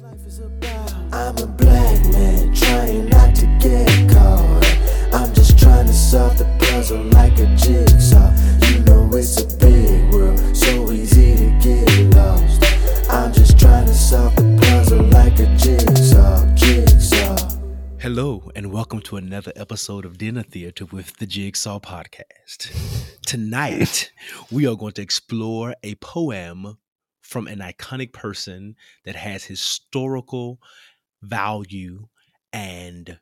This life is about. I'm a black man trying not to get caught. I'm just trying to solve the puzzle like a jigsaw. You know it's a big world, so easy to get lost. I'm just trying to solve the puzzle like a jigsaw. Hello, and welcome to another episode of Dinner Theater with the Jigsaw Podcast. Tonight, we are going to explore a poem from an iconic person that has historical value and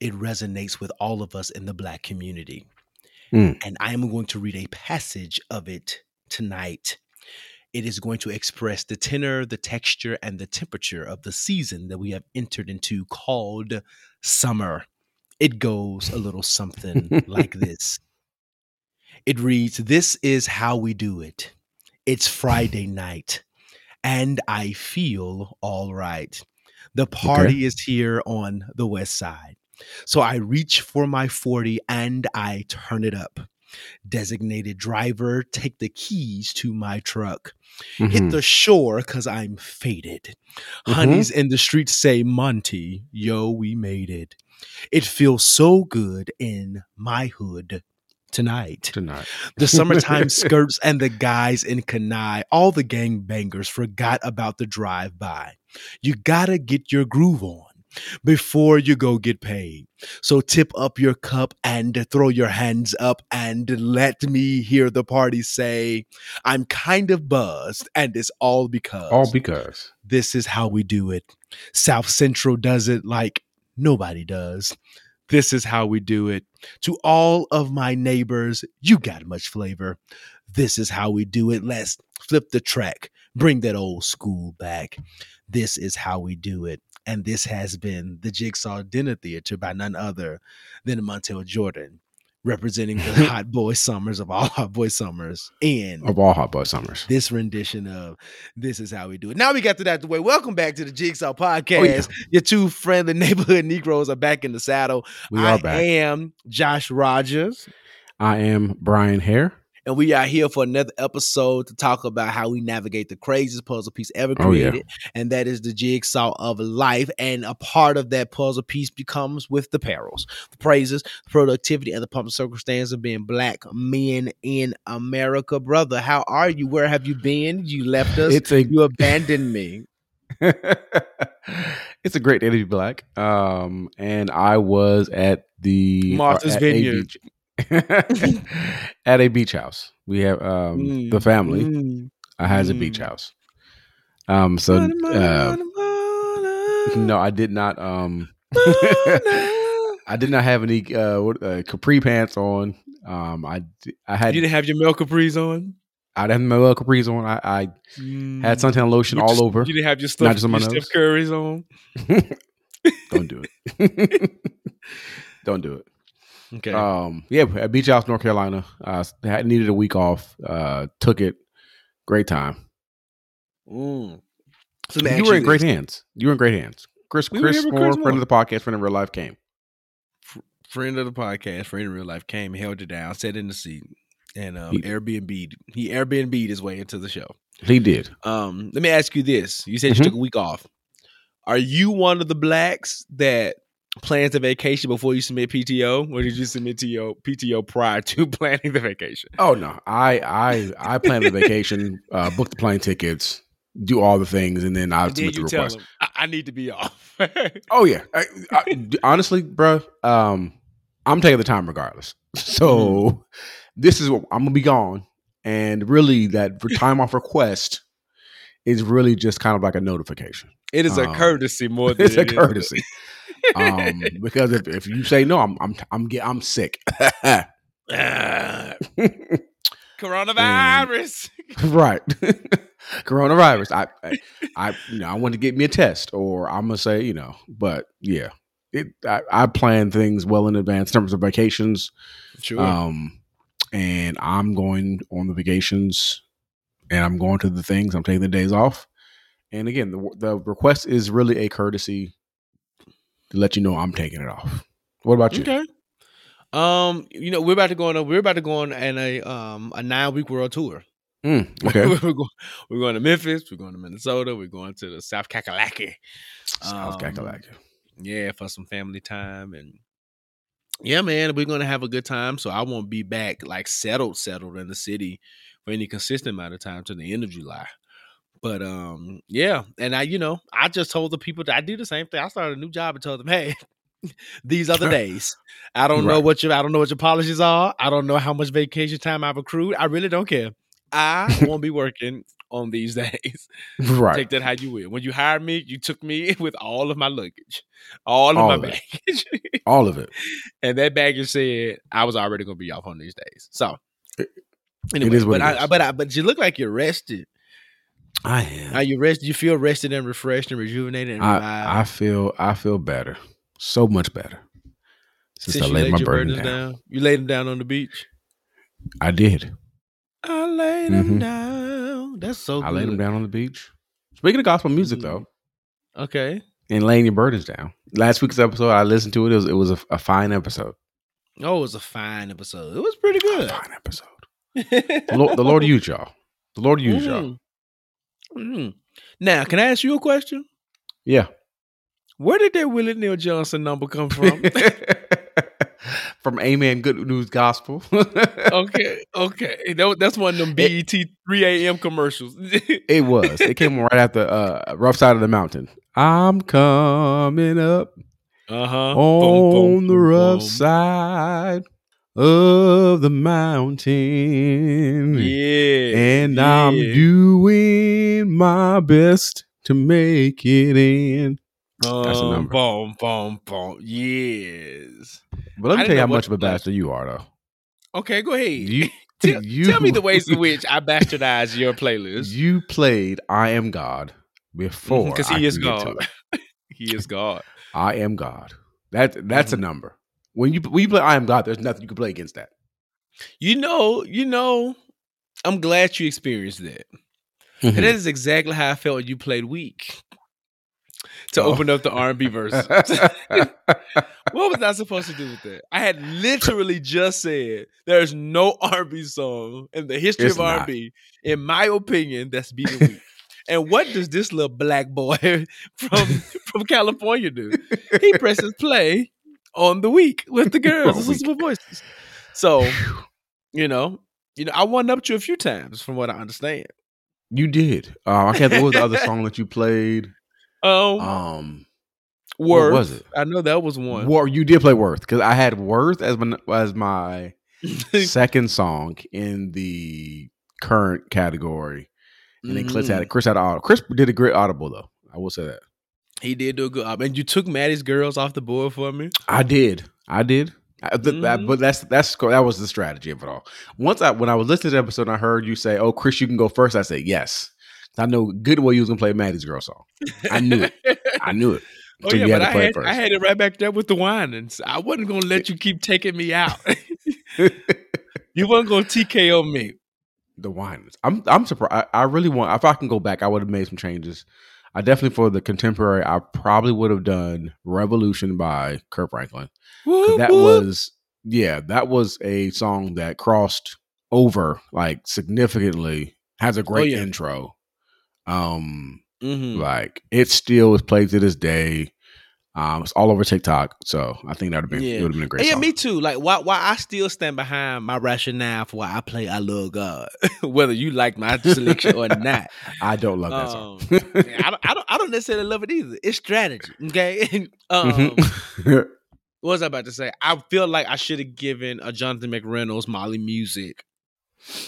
it resonates with all of us in the Black community. And I'm going to read a passage of it tonight. It is going to express the tenor, the texture, and the temperature of the season that we have entered into called summer. It goes a little something like this. It reads, "This is how we do it. It's Friday night, and I feel all right. The party is here on the West Side. So I reach for my 40 and I turn it up. Designated driver, take the keys to my truck. Hit the shore because I'm faded. Honeys in the streets say, Monty, yo, we made it. It feels so good in my hood. Tonight. The summertime skirts and the guys in Kenai, all the gangbangers forgot about the drive-by. You gotta get your groove on before you go get paid. So tip up your cup and throw your hands up and let me hear the party say, I'm kind of buzzed and it's all because. All because. This is how we do it. South Central does it like nobody does. This is how we do it. To all of my neighbors, you got much flavor. This is how we do it. Let's flip the track. Bring that old school back. This is how we do it." And this has been the Jigsaw Dinner Theater by none other than Montel Jordan, representing the hot boy summers of all hot boy summers. And of all hot boy summers. This rendition of This Is How We Do It. Now we got that out the way. Welcome back to the Jigsaw Podcast. Oh, yeah. Your two friendly neighborhood Negroes are back in the saddle. I am Josh Rogers. I am Brian Hare. And we are here for another episode to talk about how we navigate the craziest puzzle piece ever created. Oh, yeah. And that is the jigsaw of life. And a part of that puzzle piece becomes with the perils, the praises, the productivity, and the public circumstance of being Black men in America. Brother, how are you? Where have you been? You left us. You abandoned me. It's a great day to be Black. And I was at the Martha's Vineyard. At a beach house. We have the family has a beach house. No, I did not I did not have any capri pants on. You didn't have your Mel Capris on? I didn't have my Mel Capris on. I had suntan lotion all over. You didn't have your stuff, your Steph Curry's on? Don't do it. Don't do it. Okay. Yeah, at Beach House, North Carolina. Needed a week off. Took it. Great time. So you were in great hands. Chris Moore, friend of the podcast, friend in real life, came. Held it down, sat in the seat, and he Airbnb'd his way into the show. He did. Let me ask you this. You said you took a week off. Are you one of the Blacks that plans the vacation before you submit PTO, or did you submit to your PTO prior to planning the vacation? Oh no, I plan the vacation, book the plane tickets, do all the things, and then I submit the request. I need to be off. Oh yeah, I, honestly, bro, I'm taking the time regardless. So this is what I'm gonna be gone, and really that time off request is really just kind of like a notification. It is a courtesy more than it's a courtesy. Because if you say no, I'm sick. Coronavirus. Right. Coronavirus. I want to get me a test, or I'm gonna say, but yeah. I plan things well in advance in terms of vacations. Sure. And I'm going on the vacations and I'm going to the things, I'm taking the days off. And again, the request is really a courtesy to let you know I'm taking it off. What about you? Okay. We're about to go on a 9-week world tour. Okay. We're going to Memphis. We're going to Minnesota. We're going to the South Kakalaki. Yeah, for some family time. And yeah, man, we're going to have a good time. So I won't be back like settled in the city for any consistent amount of time to the end of July. But yeah, and I just told the people that I do the same thing. I started a new job and told them, hey, these other days, I don't know what your policies are. I don't know how much vacation time I've accrued. I really don't care. I won't be working on these days. Right. Take that how you will. When you hired me, you took me with all of my luggage, all of my baggage, all of it. And that baggage said I was already going to be off on these days. So anyway, but you look like you're rested. I am. Are you rested? You feel rested and refreshed and rejuvenated and revived? I feel better. So much better. Since I laid my burdens down. You laid them down on the beach? I did. I laid them down. That's so good. I laid them down on the beach. Speaking of gospel music, though. Okay. And laying your burdens down. Last week's episode, I listened to it. It was a fine episode. Oh, it was a fine episode. It was pretty good. A fine episode. The Lord used y'all. The Lord used y'all. Mm. Now, can I ask you a question? Yeah. Where did that Willie Neal Johnson number come from? From Amen Good News Gospel. Okay. That's one of them BET 3 a.m. commercials. It was. It came right after Rough Side of the Mountain. I'm coming up on the rough side of the mountain. Yeah. And I'm doing my best to make it in. That's a number. Boom. Yes. But let me tell you how much of a bastard you are, though. Okay, go ahead. Tell me the ways in which I bastardize your playlist. You played I Am God before. Because he is God. He is God. I Am God. That's a number. When you play I Am God, there's nothing you can play against that. I'm glad you experienced that. Mm-hmm. And that is exactly how I felt when you played Weak. To open up the R&B verse. What was I supposed to do with that? I had literally just said there's no R&B song in the history of R&B, in my opinion, that's beating Weak. And what does this little black boy from California do? He presses play on the Weak with the girls, with voices. So, I one-upped you a few times from what I understand. You did. What was the other song that you played? Worth. What was it? I know that was one. You did play Worth, because I had Worth as my second song in the current category, and then Chris had an audible. Chris did a great audible, though. I will say that he did do a good audible. And you took Maddie's Girls off the board for me. I did. But that was the strategy of it all. When I was listening to the episode, I heard you say, "Oh, Chris, you can go first." I said, "Yes." I know good well you was going to play Maddie's Girl song. I knew it. Oh, yeah, but I had it right back there with the whining. So I wasn't going to let you keep taking me out. You weren't going to TKO me. The whining. I'm surprised. I really want, if I can go back, I would have made some changes. I definitely, for the contemporary, I probably would have done Revolution by Kirk Franklin. That was a song that crossed over like significantly, has a great intro. Like it still is played to this day. It's all over TikTok, so I think it would have been a great song. Me too. Like why I still stand behind my rationale for why I play I Love God, whether you like my selection or not. I don't love that song. I don't necessarily love it either. It's strategy, okay? What was I about to say? I feel like I should have given a Jonathan McReynolds Molly Music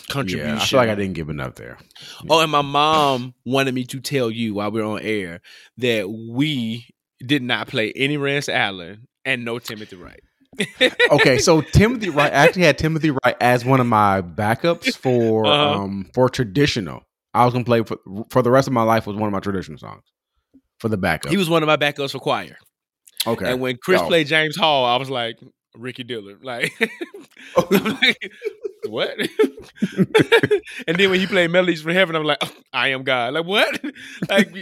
contribution. Yeah, I feel like I didn't give enough there. Oh, and my mom wanted me to tell you while we were on air that we did not play any Rance Allen and no Timothy Wright. Okay, so Timothy Wright, I actually had Timothy Wright as one of my backups for traditional. I was gonna play for the rest of my life was one of my traditional songs for the backup. He was one of my backups for choir. Okay, and when Chris played James Hall, I was like Ricky Dillard, like. What? And then when he played Melodies from Heaven, I'm like, oh, I Am God. Like, what? Like,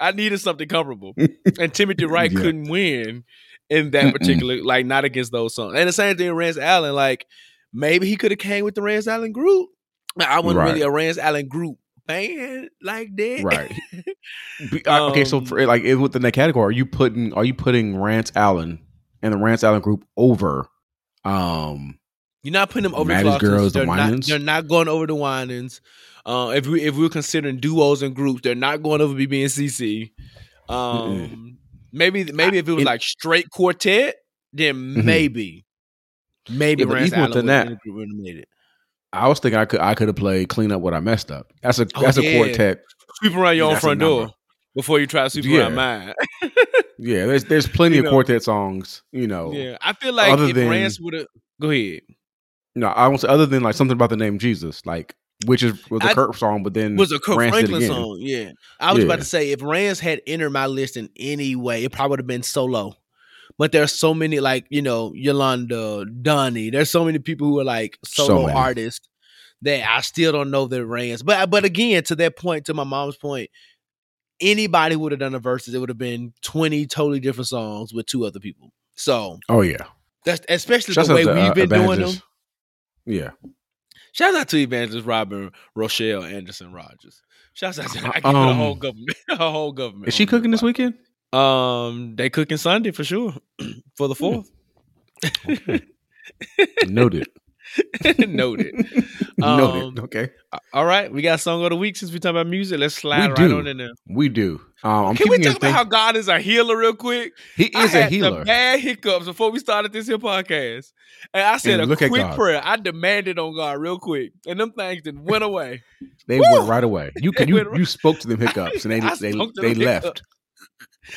I needed something comparable. And Timothy Wright couldn't win in that particular, like, not against those songs. And the same thing with Rance Allen. Like, maybe he could have came with the Rance Allen group, I wasn't really a Rance Allen group fan like that. Right. Okay, so for, like within that category, are you putting Rance Allen and the Rance Allen group over? You're not putting them over the Girls, the Winans. They're not going over the Winans. If we're considering duos and groups, they're not going over BB and CC. Maybe if it was like straight quartet, then maybe Rance Allen would have been eliminated. I was thinking I could have played Clean Up What I Messed Up. That's a quartet. Sweep around your own front door before you try to sweep around mine. Yeah, there's plenty of quartet songs, you know. Yeah, I feel like if Rance would have... Go ahead. No, I won't say other than like something about the name Jesus, like which was a Kirk song, but then was a Kirk Rance Franklin song. Yeah, I was about to say if Rance had entered my list in any way, it probably would have been solo. But there's so many like Yolanda, Donnie. There's so many people who are like solo artists that I still don't know that Rance. But again, to that point, to my mom's point, anybody would have done a versus. It would have been 20 totally different songs with two other people. So that's especially the way we've been doing them. Yeah. Shout out to Evangelist Robin Rochelle Anderson Rogers. Shout out to the whole government. The whole government. Is she cooking this weekend? They cooking Sunday for sure. For the 4th. Okay. Noted. Noted. Okay. All right. We got song of the week since we talking about music. Let's slide on in there. We do. Can we talk about how God is a healer real quick? He is a healer. I had bad hiccups before we started this here podcast. And I said a quick prayer. I demanded on God real quick. And them things that went away. They went right away. You spoke to them hiccups and they left.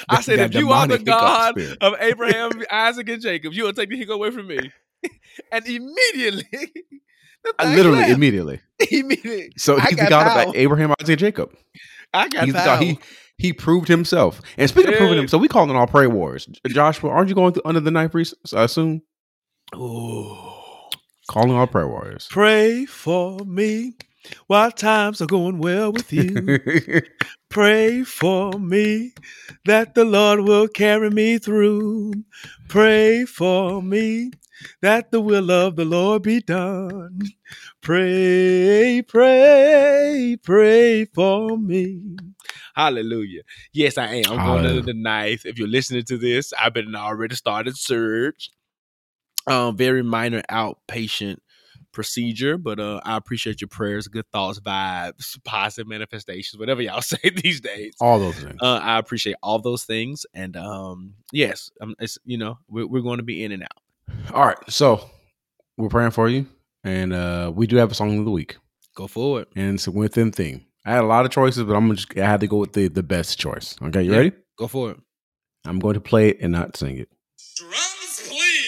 I said, if you are the God of Abraham, Isaac, and Jacob, you will take the hiccup away from me. And immediately. So he's the God of Abraham, Isaac, and Jacob. He proved himself. And speaking of proving himself, so we calling all prayer warriors. Joshua, aren't you going through under the knife soon? Oh, calling all prayer warriors. Pray for me while times are going well with you. Pray for me that the Lord will carry me through. Pray for me that the will of the Lord be done. Pray, pray, pray for me. Hallelujah. Yes, I am. I'm going under the knife. If you're listening to this, I've been already started surge. Very minor outpatient procedure, but I appreciate your prayers, good thoughts, vibes, positive manifestations, whatever y'all say these days. All those things. I appreciate all those things. And yes, we're going to be in and out. All right, so we're praying for you, and we do have a song of the week. Go forward. And it's a within theme. I had a lot of choices, but I had to go with the best choice. Okay, you ready? Go for it. I'm going to play it and not sing it. Drums, please.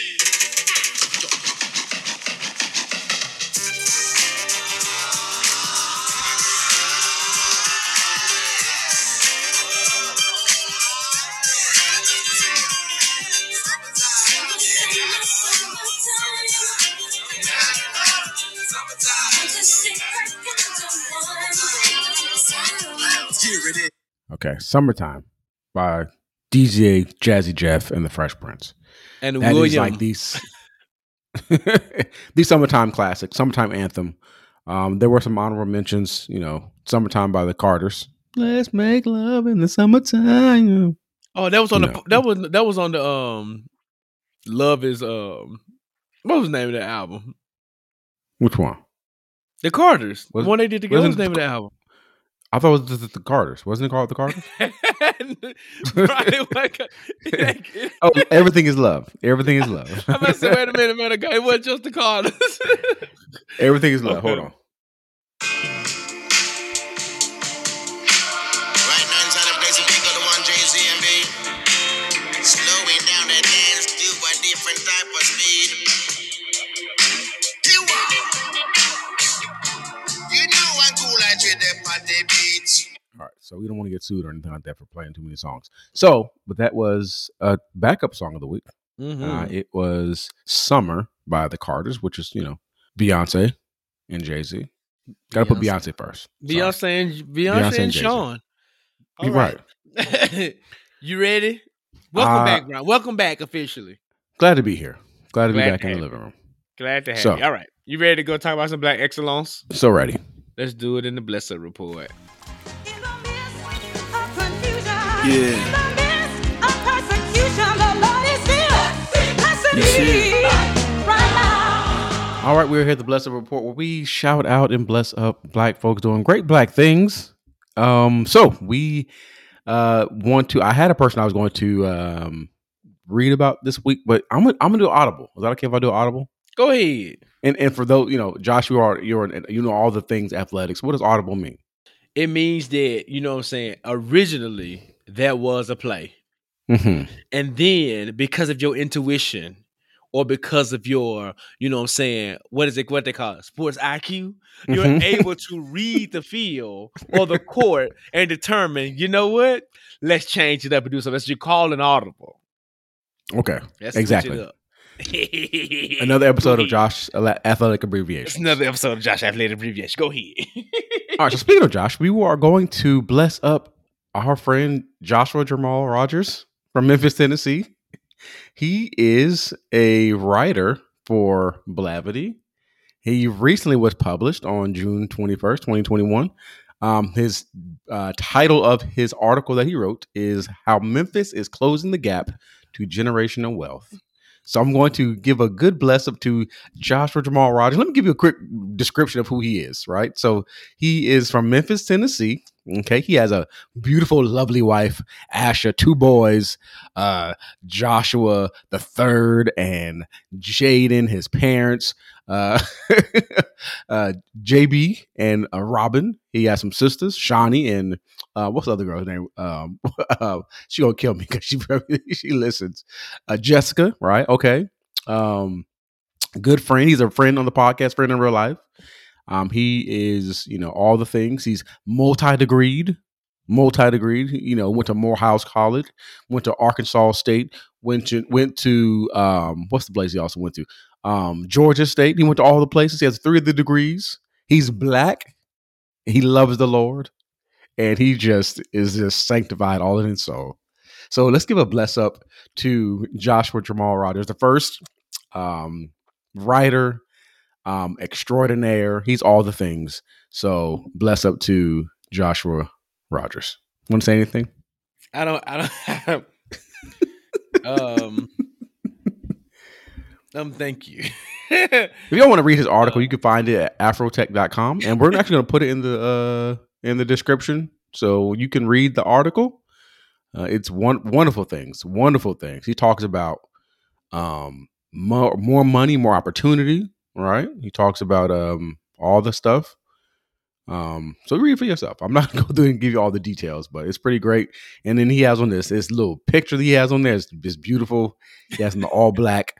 Okay, Summertime by DJ Jazzy Jeff and the Fresh Prince. And that William. Is like these, these summertime classics, summertime anthem. There were some honorable mentions, Summertime by the Carters. Let's make love in the summertime. Oh, that was on that was on the Love is what was the name of that album? Which one? The Carters. The one they did together. What was the name of that album? I thought it was the Carters. Wasn't it called The Carters? Oh, Everything is Love. Everything is Love. I'm about to say, wait a minute, man. It wasn't just The Carters. Everything is Love. Okay. Hold on. So we don't want to get sued or anything like that for playing too many songs. So, but that was a backup song of the week. Mm-hmm. It was Summer by the Carters, which is, Beyonce and Jay-Z. Got to put Beyonce first. Beyonce and Sean. You're right. You ready? Welcome back, Ron. Welcome back officially. Glad to be here. Glad to be back in the living room. Glad to have you. All right. You ready to go talk about some black excellence? So ready. Let's do it in the Blesser Report. Yeah. All right, we're here at the Bless Up Report, where we shout out and bless up black folks doing great black things. I had a person I was going to read about this week, but I'm gonna do Audible. Is that okay if I do Audible? Go ahead. And for those, Josh, you know all the things athletics. What does Audible mean? It means that, you know what I'm saying, originally there was a play. Mm-hmm. And then because of your intuition or because of your, what they call it, sports IQ, you're able to read the field or the court and determine, you know what, let's change it up and do something. That's what you call an audible. Okay, let's exactly. Switch it up. Another episode of Josh Athletic Abbreviations. Another episode of Josh Athletic Abbreviations. Go ahead. All right, so speaking of Josh, we are going to bless up our friend Joshua Jamal Rogers from Memphis, Tennessee. He is a writer for Blavity. He recently was published on June 21st, 2021. His title of his article that he wrote is How Memphis is Closing the Gap to Generational Wealth. So I'm going to give a good bless up to Joshua Jamal Rogers. Let me give you a quick description of who he is, right? So he is from Memphis, Tennessee. Okay, he has a beautiful, lovely wife, Asha, 2 boys, Joshua the 3rd, and Jaden, his parents, JB, and Robin. He has some sisters, Shani, and what's the other girl's name? She gonna kill me because she listens. Jessica, right? Okay, good friend. He's a friend on the podcast, friend in real life. He is, all the things. He's multi-degreed, went to Morehouse College, went to Arkansas State, went to what's the place he also went to? Georgia State. He went to all the places. He has 3 of the degrees. He's black. He loves the Lord, and he just is sanctified all in his soul. So let's give a bless up to Joshua Jamal Rogers, the first, writer, extraordinaire. He's all the things. So bless up to Joshua Rogers. Want to say anything? I don't thank you. If you don't want to read his article, you can find it at afrotech.com, and we're actually going to put it in the description so you can read the article. It's wonderful things. He talks about more money, more opportunity. Right. He talks about all the stuff. So read it for yourself. I'm not going to go through and give you all the details, but it's pretty great. And then he has on this little picture that he has on there. It's just beautiful. He has an all black.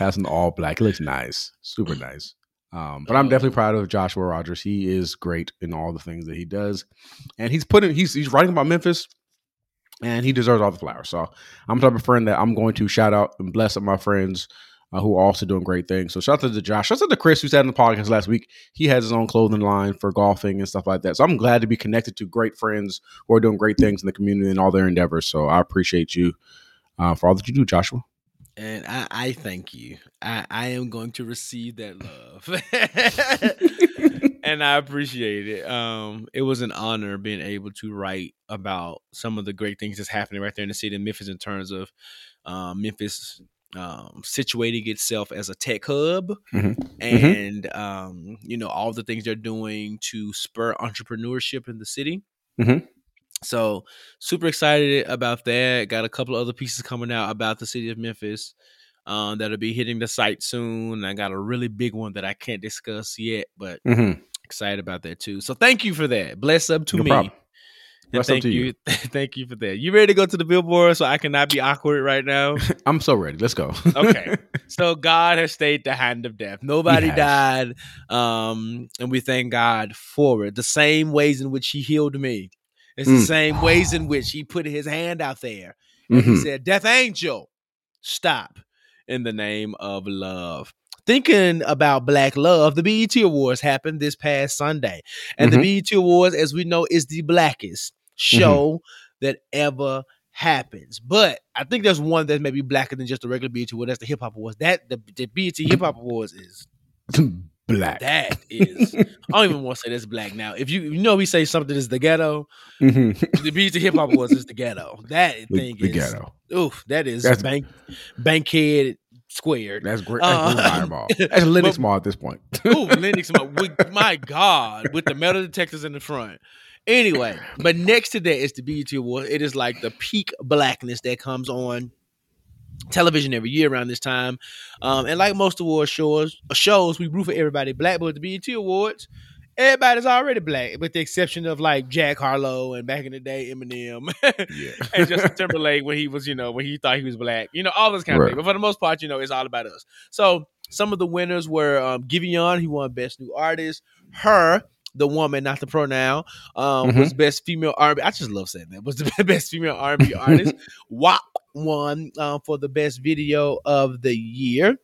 It looks nice. Super nice. But I'm definitely proud of Joshua Rogers. He is great in all the things that he does. And he's writing about Memphis, and he deserves all the flowers. So I'm the type of friend that I'm going to shout out and bless up my friends who are also doing great things. So shout out to Josh. Shout out to Chris, who sat on the podcast last week. He has his own clothing line for golfing and stuff like that. So I'm glad to be connected to great friends who are doing great things in the community and all their endeavors. So I appreciate you for all that you do, Joshua. And I thank you. I am going to receive that love. And I appreciate it. It was an honor being able to write about some of the great things that's happening right there in the city of Memphis in terms of Memphis situating itself as a tech hub, and all the things they're doing to spur entrepreneurship in the city. So super excited about that. Got a couple of other pieces coming out about the city of Memphis that'll be hitting the site soon. I got a really big one that I can't discuss yet, but excited about that too. So thank you for that. Bless up to me. Thank you. Thank you for that. You ready to go to the billboard so I cannot be awkward right now? I'm so ready. Let's go. Okay. So God has stayed the hand of death. Nobody died. And we thank God for it. The same ways in which he healed me. It's the same ways in which he put his hand out there. And he said, Death Angel, stop, in the name of love. Thinking about Black love, the BET Awards happened this past Sunday. And the BET Awards, as we know, is the blackest show that ever happens. But I think there's one that's maybe blacker than just the regular BET Awards. That's the Hip Hop Awards. That the BET Hip Hop Awards is black. That is. I don't even want to say that's black now. If you know we say something is the ghetto, the BET Hip Hop Awards is the ghetto. That thing is ghetto. Oof, that is Bankhead squared. That's great. That's fireball. That's Linux Mall at this point. Ooh, Linux Mall. My God, with the metal detectors in the front. Anyway, but next to that is the BET Awards. It is like the peak blackness that comes on television every year around this time. And like most award shows, we root for everybody black, but with the BET Awards, everybody's already black, with the exception of like Jack Harlow and back in the day, Eminem. Yeah. And Justin Timberlake when he was, when he thought he was black. All this kind of thing. But for the most part, it's all about us. So some of the winners were Giveon, he won Best New Artist. Her, the woman, not the pronoun, was Best Female R&B. I just love saying that. Was the Best Female R&B Artist. WAP won for the Best Video of the Year.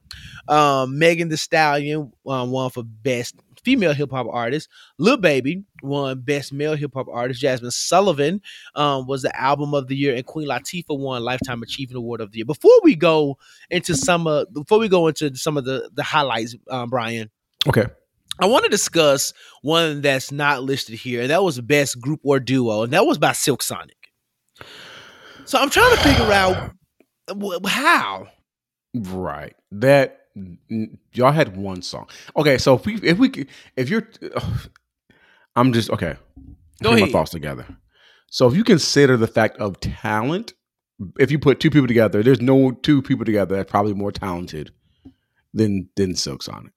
Megan Thee Stallion won for Best Female Hip Hop Artist. Lil Baby won Best Male Hip Hop Artist. Jasmine Sullivan was the Album of the Year, and Queen Latifah won Lifetime Achievement Award of the Year. Before we go into some of the highlights, Brian. Okay. I want to discuss one that's not listed here, and that was Best Group or Duo, and that was by Silk Sonic. So I'm trying to figure out how. Right. That y'all had one song. Okay, so if you're go ahead. My thoughts together. So if you consider the fact of talent, if you put two people together, there's no two people together that's probably more talented than Silk Sonic.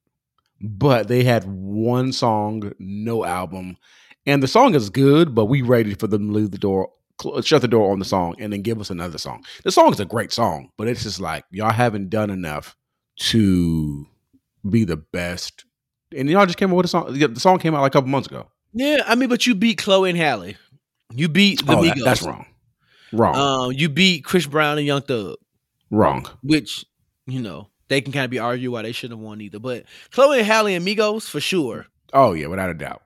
But they had one song, no album, and the song is good. But we waited for them to leave the door, shut the door on the song, and then give us another song. The song is a great song, but it's just like y'all haven't done enough to be the best. And y'all just came up with a song. The song came out like a couple months ago. Yeah, but you beat Chloe and Hallie. You beat the Migos. That's wrong. Wrong. You beat Chris Brown and Young Thug. Wrong. Which they can kind of be argued why they shouldn't have won either. But Chloe and Hallie and Migos, for sure. Oh, yeah, without a doubt.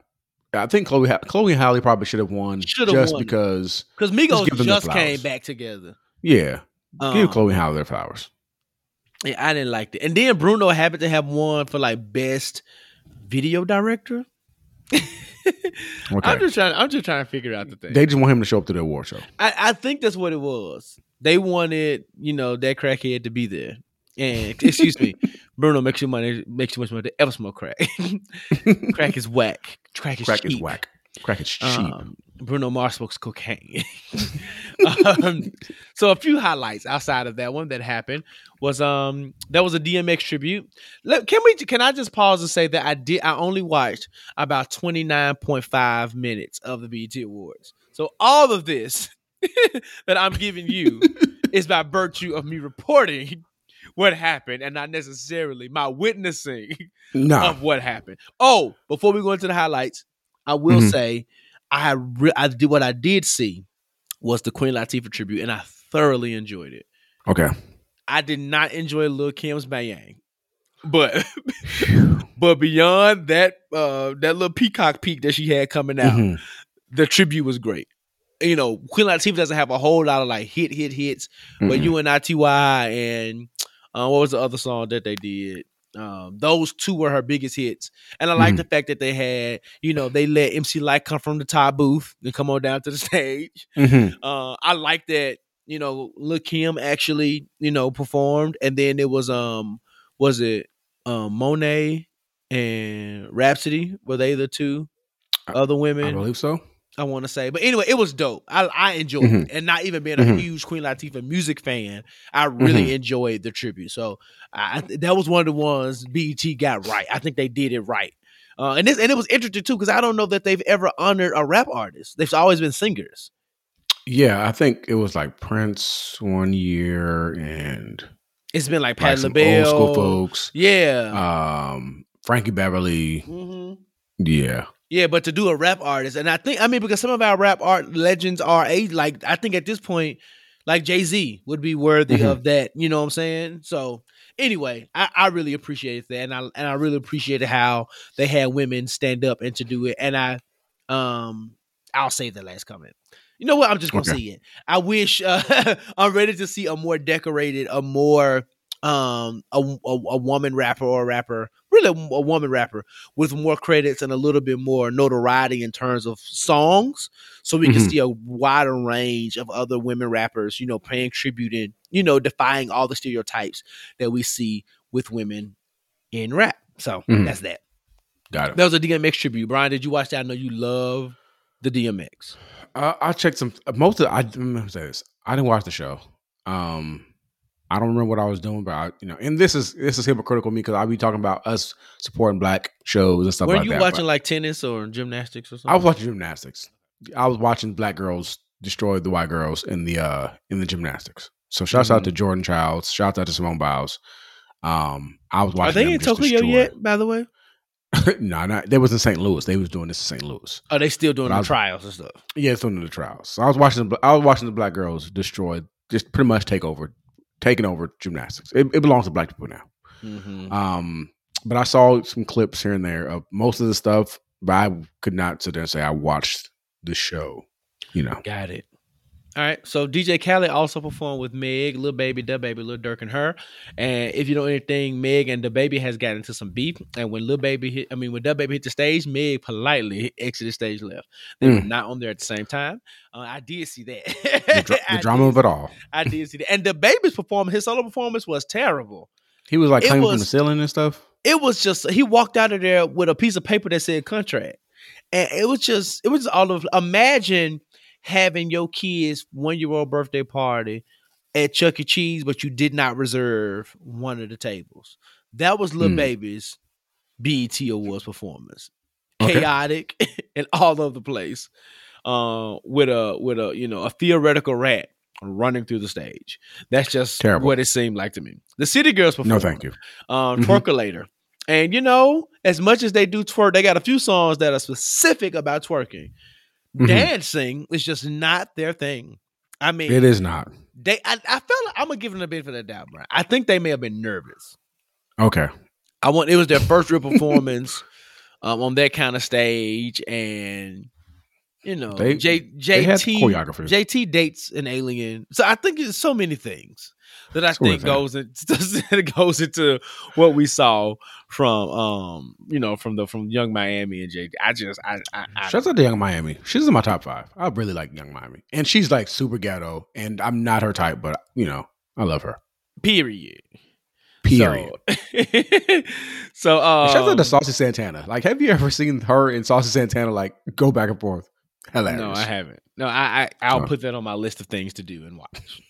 I think Chloe and Hallie probably should have won because Migos just came back together. Yeah. Give Chloe and Hallie their flowers. Yeah, I didn't like that. And then Bruno happened to have won for like Best Video Director. Okay. I'm just trying to figure out the thing. They just want him to show up to the award show. I think that's what it was. They wanted, that crackhead to be there. And excuse me, Bruno makes too much money to ever smoke crack. Crack is whack. Crack is whack. Crack is cheap. Bruno Mars smokes cocaine. So a few highlights outside of that one that happened was that was a DMX tribute. Can I just pause and say that I only watched about 29.5 minutes of the BET Awards. So all of this that I'm giving you is by virtue of me reporting what happened and not necessarily my witnessing of what happened. Oh, before we go into the highlights, I will say what I did see was the Queen Latifah tribute, and I thoroughly enjoyed it. Okay. I did not enjoy Lil' Kim's Bang, but beyond that, that little peacock peak that she had coming out, the tribute was great. Queen Latifah doesn't have a whole lot of like hits, but UNITY and what was the other song that they did? Those two were her biggest hits. And I like the fact that they had, they let MC Lyte come from the top booth and come on down to the stage. I like that, Lil' Kim actually, performed. And then it was Monet and Rhapsody? Were they the two other women? I believe so. I want to say. But anyway, it was dope. I enjoyed it. And not even being a huge Queen Latifah music fan, I really enjoyed the tribute. So that was one of the ones BET got right. I think they did it right. And it was interesting, too, because I don't know that they've ever honored a rap artist. They've always been singers. Yeah, I think it was like Prince one year. And it's been like Patti LaBelle. Old school folks. Yeah. Frankie Beverly. Yeah. Yeah, but to do a rap artist, and I think because some of our rap art legends are I think at this point, like Jay-Z would be worthy of that. You know what I'm saying? So anyway, I really appreciated that, and I really appreciated how they had women stand up and to do it. And I'll save the last comment. You know what? I'm just going to see it. I wish I'm ready to see a more decorated, a more a woman rapper or a rapper, really a woman rapper with more credits and a little bit more notoriety in terms of songs. So we can see a wider range of other women rappers, you know, paying tribute and, you know, defying all the stereotypes that we see with women in rap. So that's that. Got it. That was a DMX tribute. Brian, did you watch that? I know you love the DMX. I checked some, most of the, I didn't watch the show. I don't remember what I was doing, but I, you know, and this is hypocritical of me because I'll be talking about us supporting black shows and stuff like that. Were you watching like tennis or gymnastics or something? I was watching gymnastics. I was watching black girls destroy the white girls in the gymnastics. So shouts out to Jordan Childs, shouts out to Simone Biles. I was watching. Are they in Tokyo yet? By the way, no, they was in St. Louis. They was doing this in St. Louis. Are they still doing trials and stuff? Yeah, it's doing the trials. So I was watching the black girls destroy, just pretty much taking over gymnastics. It belongs to black people now. But I saw some clips here and there of most of the stuff, but I could not sit there and say I watched the show, you know. Got it. All right. So DJ Khaled also performed with Meg, Lil Baby, Da Baby, Lil Durk, and Her. And if you know anything, Meg and Da Baby has gotten into some beef. And when Da Baby hit the stage, Meg politely exited stage left. They were not on there at the same time. I did see that. The drama of it all. I did see that. And Da Baby's performance, his solo performance was terrible. He was like hanging from the ceiling and stuff. It was just, he walked out of there with a piece of paper that said contract. And it was just all of, imagine having your kids' 1-year-old birthday party at Chuck E. Cheese, but you did not reserve one of the tables. That was Lil Baby's BET Awards performance. Okay. Chaotic and all over the place. With a you know, a theoretical rat running through the stage. That's just terrible. What it seemed like to me. The City Girls performance. No, thank you. Twerkulator. And you know, as much as they do twerk, they got a few songs that are specific about twerking. Dancing is just not their thing. I mean, it is not. I feel like I'm gonna give them a bit for the doubt, bro. I think they may have been nervous. Okay. It was their first real performance on that kind of stage, and you know, JT dates an alien. So I think it's so many things that goes into what we saw from Young Miami and JT. Shout out to Young Miami. She's in my top 5. I really like Young Miami, and she's like super ghetto, and I'm not her type, but you know, I love her. Period. So shout out to Saucy Santana. Like, have you ever seen her and Saucy Santana like go back and forth? Hilarious. No, I haven't. No, I'll put that on my list of things to do and watch.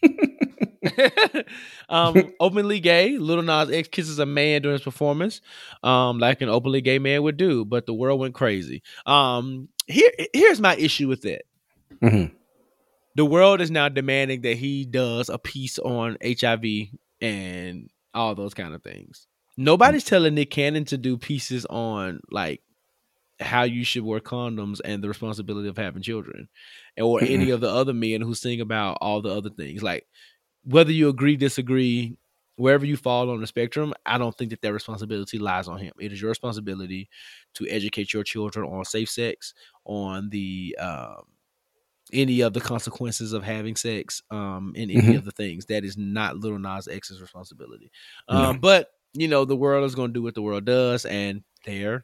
Openly gay, Lil Nas X kisses a man during his performance, like an openly gay man would do, but the world went crazy. Here's my issue with that. The world is now demanding that he does a piece on HIV and all those kind of things. Nobody's telling Nick Cannon to do pieces on like how you should wear condoms and the responsibility of having children, or any of the other men who sing about all the other things. Like, whether you agree, disagree, wherever you fall on the spectrum, I don't think that responsibility lies on him. It is your responsibility to educate your children on safe sex, on the any of the consequences of having sex, and any of the things. That is not Lil Nas X's responsibility. But, you know, the world is going to do what the world does, and they're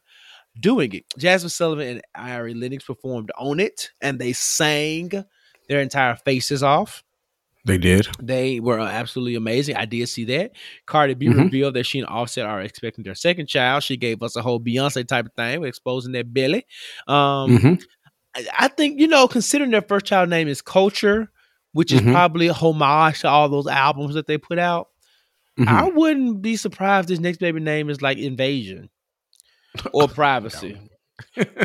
doing it. Jasmine Sullivan and Ari Lennox performed on it, and they sang their entire faces off. They did. They were absolutely amazing. I did see that. Cardi B revealed that she and Offset are expecting their second child. She gave us a whole Beyonce type of thing, exposing that belly. I think, you know, considering their first child name is Culture, which is probably a homage to all those albums that they put out, I wouldn't be surprised if this next baby name is like Invasion or Privacy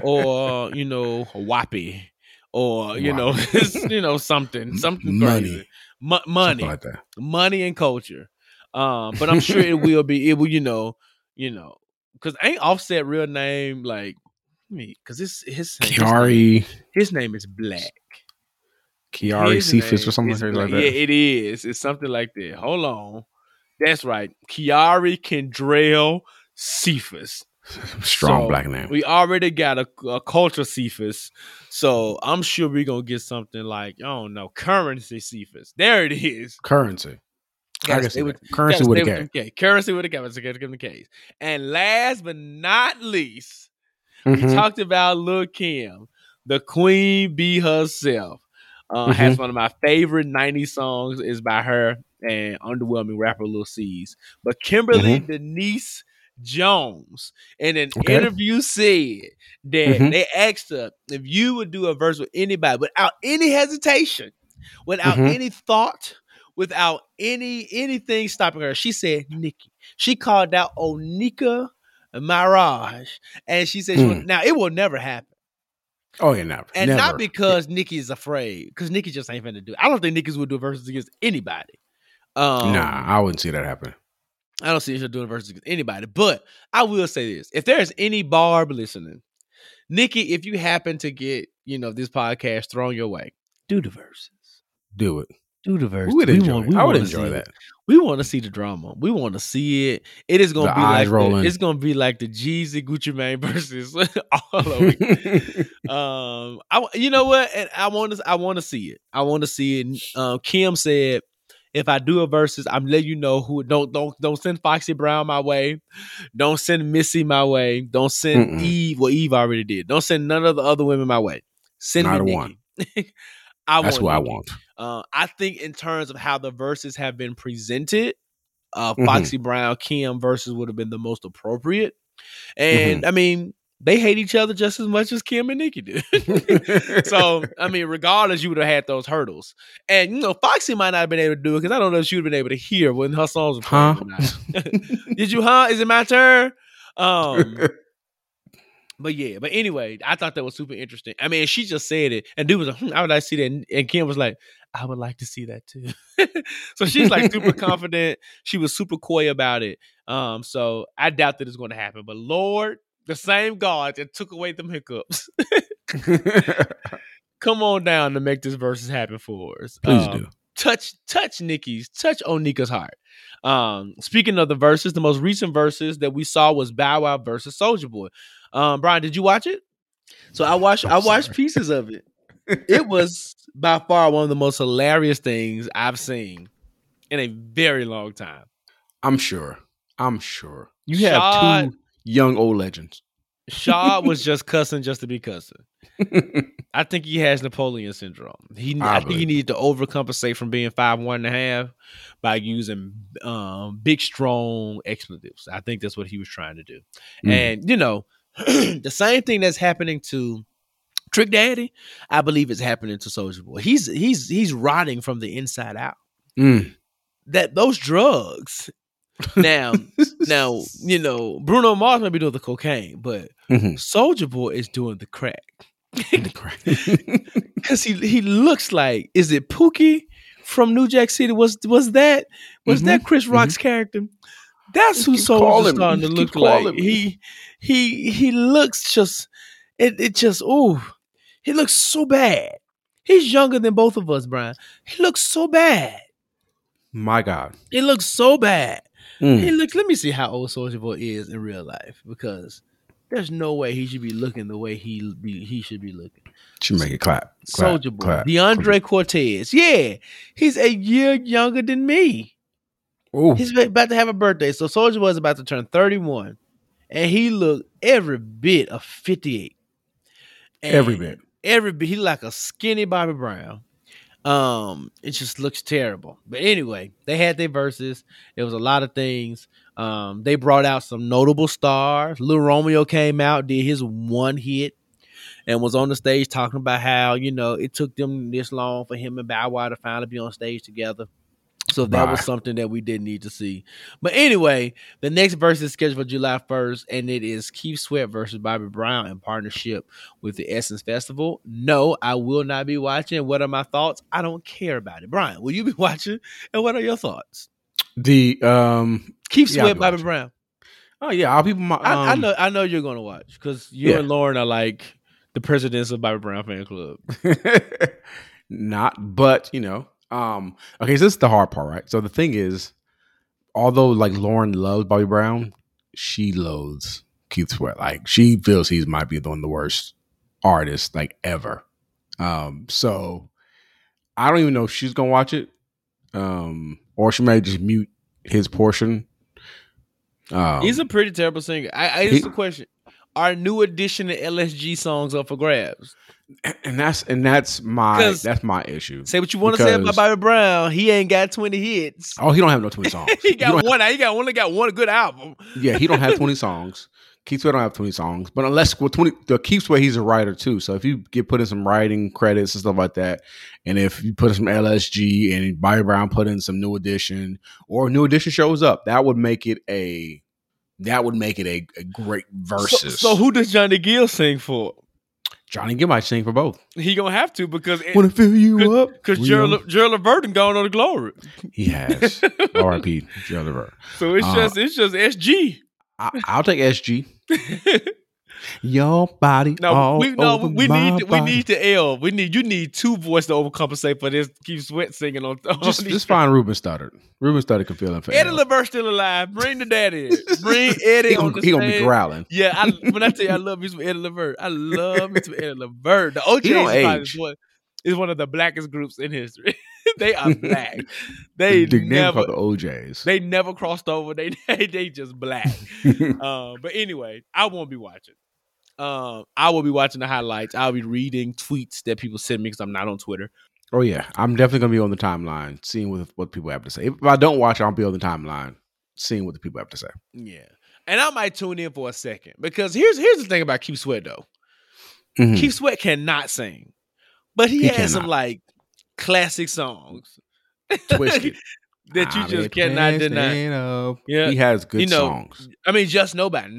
or, you know, Whoppy or, you know, you know, something Money. Crazy. Money, like that. Money and Culture. But I'm sure it will, you know, because ain't Offset real name like me? Because it's his name is Black. Kiari Cephas or something like that. Yeah, it is. It's something like that. Hold on, that's right. Kiari Kendrell Cephas. Strong black name. We already got a culture Cephas, so I'm sure we're gonna get something like, I don't know, currency Cephas. There it is. Currency. Currency with a K. Currency with a K. Let's give them the K's. And last but not least, we talked about Lil' Kim, the queen bee herself. Has one of my favorite 90s songs is by her and underwhelming rapper Lil C's. But Kimberly Denise Jones in an interview said that they asked her if you would do a verse with anybody without any hesitation, without any thought, without anything stopping her. She said Nicki. She called out Onika Mirage, and she said, now it will never happen. Oh, yeah, never. And not because Nicki is afraid, because Nicki just ain't finna do it. I don't think Nicki's would do verses against anybody. Nah, I wouldn't see that happen. I don't see her doing verses against anybody. But I will say this. If there is any Barb listening, Nicki, if you happen to get, this podcast thrown your way, do the verses. Do it. Do the verses. I would enjoy that. We want to see the drama. We want to see it. It is gonna be like it's gonna be like the Jeezy Gucci Mane versus all over. You know what? And I want to see it. I want to see it. Kim said, if I do a versus, I'm letting you know who. Don't send Foxy Brown my way. Don't send Missy my way. Don't send Eve. Well, Eve already did. Don't send none of the other women my way. Send me Nicki. One. That's what I want. I think in terms of how the verses have been presented, Foxy Brown, Kim versus would have been the most appropriate. And I mean, they hate each other just as much as Kim and Nicki do. So, I mean, regardless, you would have had those hurdles. And, Foxy might not have been able to do it because I don't know if she would have been able to hear when her songs were playing or not. Did you, Is it my turn? But anyway, I thought that was super interesting. I mean, she just said it, and dude was like, I would like to see that. And Kim was like, I would like to see that too. So she's like super confident. She was super coy about it. So I doubt that it's going to happen. But Lord, the same God that took away them hiccups, come on down to make this versus happen for us. Please do. Touch Onika's heart. Speaking of the verses, the most recent verses that we saw was Bow Wow versus Soulja Boy. Brian, did you watch it? So I watched pieces of it. It was by far one of the most hilarious things I've seen in a very long time. I'm sure. You have two young old legends. Shaw was just cussing just to be cussing. I think he has Napoleon syndrome. I think he needed to overcompensate from being 5'1.5" by using big, strong expletives. I think that's what he was trying to do. And, the same thing that's happening to Trick Daddy, I believe is happening to Soulja Boy. He's rotting from the inside out. That those drugs. Now, Bruno Mars might be doing the cocaine, but Soulja Boy is doing the crack. Because he looks like, is it Pookie from New Jack City? Was that Chris Rock's character? That's who Soulja's starting to look like. He looks just he looks so bad. He's younger than both of us, Brian. He looks so bad. My God, he looks so bad. Hey, look, let me see how old Soulja Boy is in real life, because there's no way he should be looking the way he should be looking. Should make it clap. Soulja Boy. Clap. DeAndre Cortez. Yeah, he's a year younger than me. Ooh. He's about to have a birthday. So Soulja Boy is about to turn 31, and he looked every bit of 58. Every bit. He like a skinny Bobby Brown. It just looks terrible. But anyway, they had their verses. It was a lot of things. They brought out some notable stars. Lil Romeo came out, did his one hit, and was on the stage talking about how, it took them this long for him and Bow Wow to finally be on stage together. So that was something that we didn't need to see. But anyway, the next verse is scheduled for July 1st, and it is Keith Sweat versus Bobby Brown in partnership with the Essence Festival. No, I will not be watching. What are my thoughts? I don't care about it. Brian, will you be watching? And what are your thoughts? The Keith Sweat, Bobby Brown. Oh yeah, I'll be. I know you're gonna watch because you and Lauren are like the presidents of Bobby Brown fan club. Not, but okay, so this is the hard part, right? So the thing is, although like Lauren loves Bobby Brown, she loathes Keith Sweat. Like, she feels he might be one of the worst artists like ever. So I don't even know if she's gonna watch it, or she may just mute his portion. He's a pretty terrible singer. Here's the question: are New Edition and LSG songs up for grabs? And that's my issue. Say what you want to say about Bobby Brown. He ain't got 20 hits. Oh, he don't have no 20 songs. He only got one good album. Yeah, he don't have 20 songs. Keith Sweat don't have 20 songs, but Keith Sweat, he's a writer too. So if you get put in some writing credits and stuff like that, and if you put in some LSG and Bobby Brown put in some New Edition, or if New Edition shows up, that would make it a great versus. So who does Johnny Gill sing for? Johnny Gill might sing for both. He gonna have to because want to fill you up because Gerald Levert gone on the Glory. He has R.I.P. Gerald Levert. So it's just SG. I'll take SG. Your body. We need the L. You need two voices to overcompensate for this. Keith Sweat singing on just find Ruben Studdard. Ruben Studdard can feel it for Eddie LaVert's still alive. Bring the daddy. Bring Eddie on the stage. He gonna be growling. Yeah, when I tell you I love me some Eddie LaVert. I love me some Eddie LaVert. The OJs is one of the blackest groups in history. They are black. They never crossed over. They just black. But anyway, I won't be watching. I will be watching the highlights. I'll be reading tweets that people send me because I'm not on Twitter. Oh yeah, I'm definitely gonna be on the timeline, seeing what people have to say. If I don't watch, I'll be on the timeline, seeing what the people have to say. Yeah, and I might tune in for a second because here's the thing about Keith Sweat though. Mm-hmm. Keith Sweat cannot sing, but he has some like classic songs Twisted. That you just cannot deny. Yeah. He has good songs. I mean, just nobody. You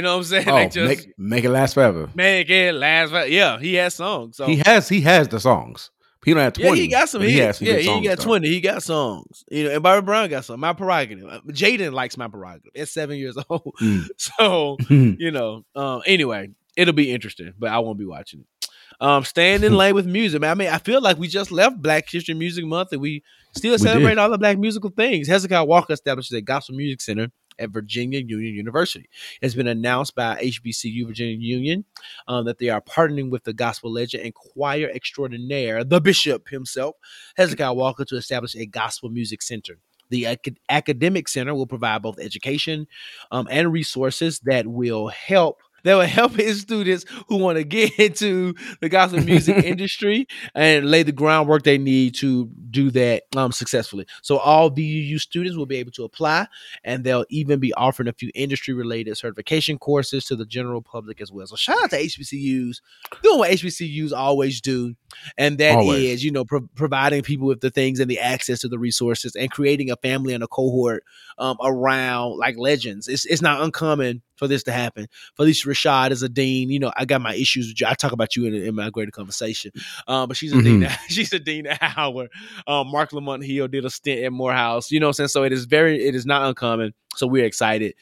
know what I'm saying? Make it last forever. Make it last forever. Yeah, he has songs. So. He has the songs. He don't have 20. Yeah, he got some. He got 20. He got songs. You know, and Bobby Brown got some. My Prerogative. Jaden likes My Prerogative. It's 7 years old. Mm. So you know. Anyway, it'll be interesting, but I won't be watching it. Staying in lane with music, man. I mean, I feel like we just left Black History Music Month and we still celebrate all the black musical things. Hezekiah Walker established a gospel music center at Virginia Union University. It's been announced by HBCU Virginia Union that they are partnering with the gospel legend and choir extraordinaire, the bishop himself, Hezekiah Walker, to establish a gospel music center. The academic center will provide both education and resources that will help his students who want to get into the gospel music industry and lay the groundwork they need to do that successfully. So all VUU students will be able to apply, and they'll even be offering a few industry-related certification courses to the general public as well. So shout out to HBCUs, doing what HBCUs always do, and that is, you know, providing people with the things and the access to the resources and creating a family and a cohort around, like, legends. It's not uncommon for this to happen. Felicia Rashad is a dean. You know, I got my issues with you. I talk about you in my greater conversation. But she's a dean. She's a dean at Howard. Mark Lamont Hill did a stint at Morehouse. You know what I'm saying? So it is not uncommon. So we're excited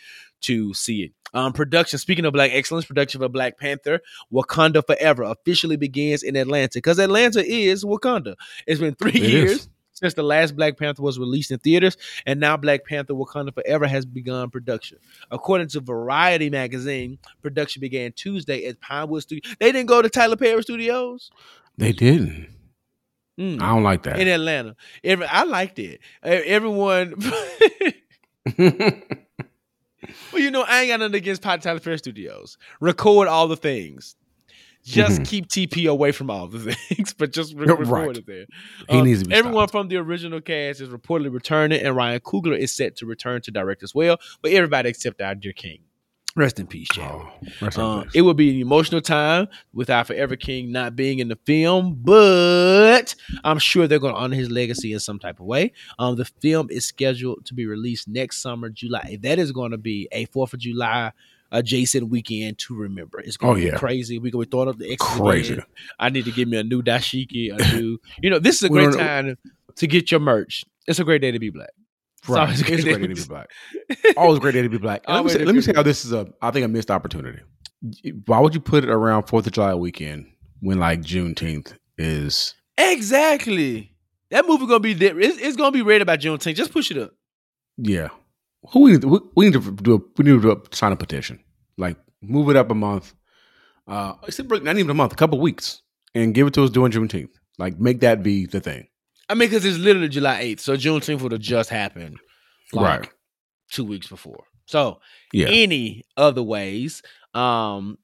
to see it. Production, speaking of Black excellence, production for Black Panther, Wakanda Forever officially begins in Atlanta because Atlanta is Wakanda. It's been 3 years since the last Black Panther was released in theaters, and now Black Panther Wakanda Forever has begun production. According to Variety magazine, production began Tuesday at Pinewood Studios. They didn't go to Tyler Perry Studios? They didn't. I don't like that. In Atlanta. I liked it. Everyone... Well, you know, I ain't got nothing against Tyler Perry Studios. Record all the things. Just keep TP away from all the things, but just record it there. He needs to be everyone stopped. From the original cast is reportedly returning, and Ryan Coogler is set to return to direct as well. But everybody except our dear King. Rest in peace, Chad. It will be an emotional time with our Forever King not being in the film, but I'm sure they're going to honor his legacy in some type of way. The film is scheduled to be released next summer, July. That is going to be a 4th of July adjacent weekend to remember. It's going to be crazy. We're going to throw up the X. Crazy. I need to give me a new dashiki, a new... You know, this is a great time to get your merch. It's a great day to be Black. Right. It's a great day to be Black. Always a great day to be Black. Let me say how this is I think a missed opportunity. Why would you put it around 4th of July weekend when like Juneteenth is... Exactly. That movie going to be... It's going to be ready by Juneteenth. Just push it up. Yeah. We need to sign a petition. Like, move it up a month. Not even a month, a couple weeks, and give it to us during Juneteenth. Like, make that be the thing. I mean, because it's literally July 8th, so Juneteenth would have just happened, like, right, 2 weeks before. So, yeah. Any other ways? Standing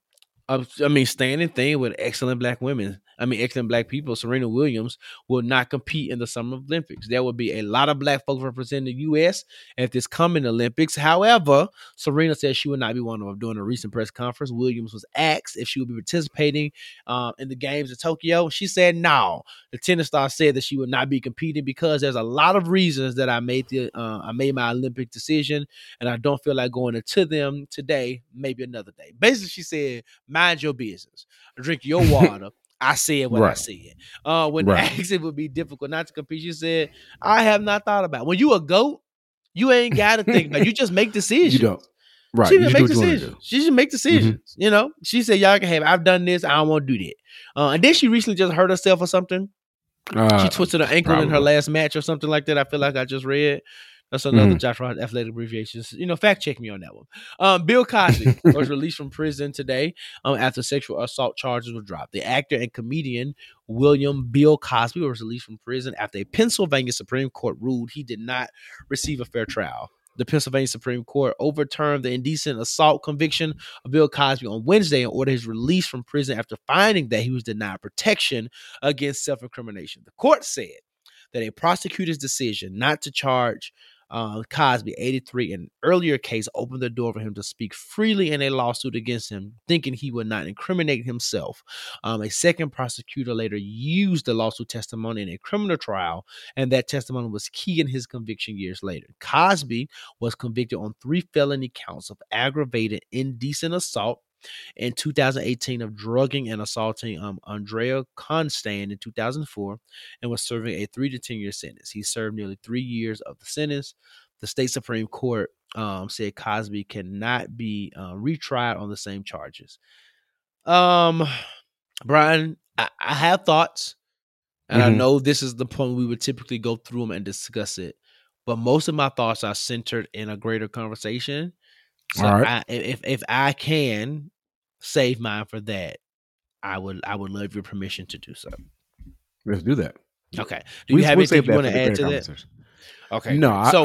thing with excellent black women. Excellent black people. Serena Williams will not compete in the Summer Olympics. There will be a lot of black folks representing the U.S. at this coming Olympics. However, Serena says she will not be one of them. During a recent press conference, Williams was asked if she would be participating in the games in Tokyo. She said no. The tennis star said that she would not be competing because there's a lot of reasons that I made my Olympic decision, and I don't feel like going into them today. Maybe another day. Basically, she said, mind your business. Drink your water. I said what I said. Asked it would be difficult not to compete, she said, I have not thought about it. When you a GOAT, you ain't got to think about it. You just make decisions. You don't. Right. She didn't make decisions. She should make decisions. Mm-hmm. You know, she said, y'all can have it. I've done this. I don't want to do that. And then she recently just hurt herself or something. She twisted her ankle in her last match or something like that. I feel like I just read. That's another Joshua athletic abbreviations. You know, fact check me on that one. Bill Cosby was released from prison today after sexual assault charges were dropped. The actor and comedian William Bill Cosby was released from prison after a Pennsylvania Supreme Court ruled he did not receive a fair trial. The Pennsylvania Supreme Court overturned the indecent assault conviction of Bill Cosby on Wednesday and ordered his release from prison after finding that he was denied protection against self-incrimination. The court said that a prosecutor's decision not to charge Cosby, 83, an earlier case, opened the door for him to speak freely in a lawsuit against him, thinking he would not incriminate himself. A second prosecutor later used the lawsuit testimony in a criminal trial, and that testimony was key in his conviction years later. Cosby was convicted on 3 felony counts of aggravated indecent assault in 2018, of drugging and assaulting Andrea Constand in 2004, and was serving a 3 to 10 year sentence. He served nearly 3 years of the sentence. The state Supreme Court said Cosby cannot be retried on the same charges. Brian, I have thoughts, and I know this is the point we would typically go through them and discuss it, but most of my thoughts are centered in a greater conversation. So right. If I can save mine for that, I would love your permission to do so. Let's do that. Okay. Do you have anything you want to add to that? Okay. No, so,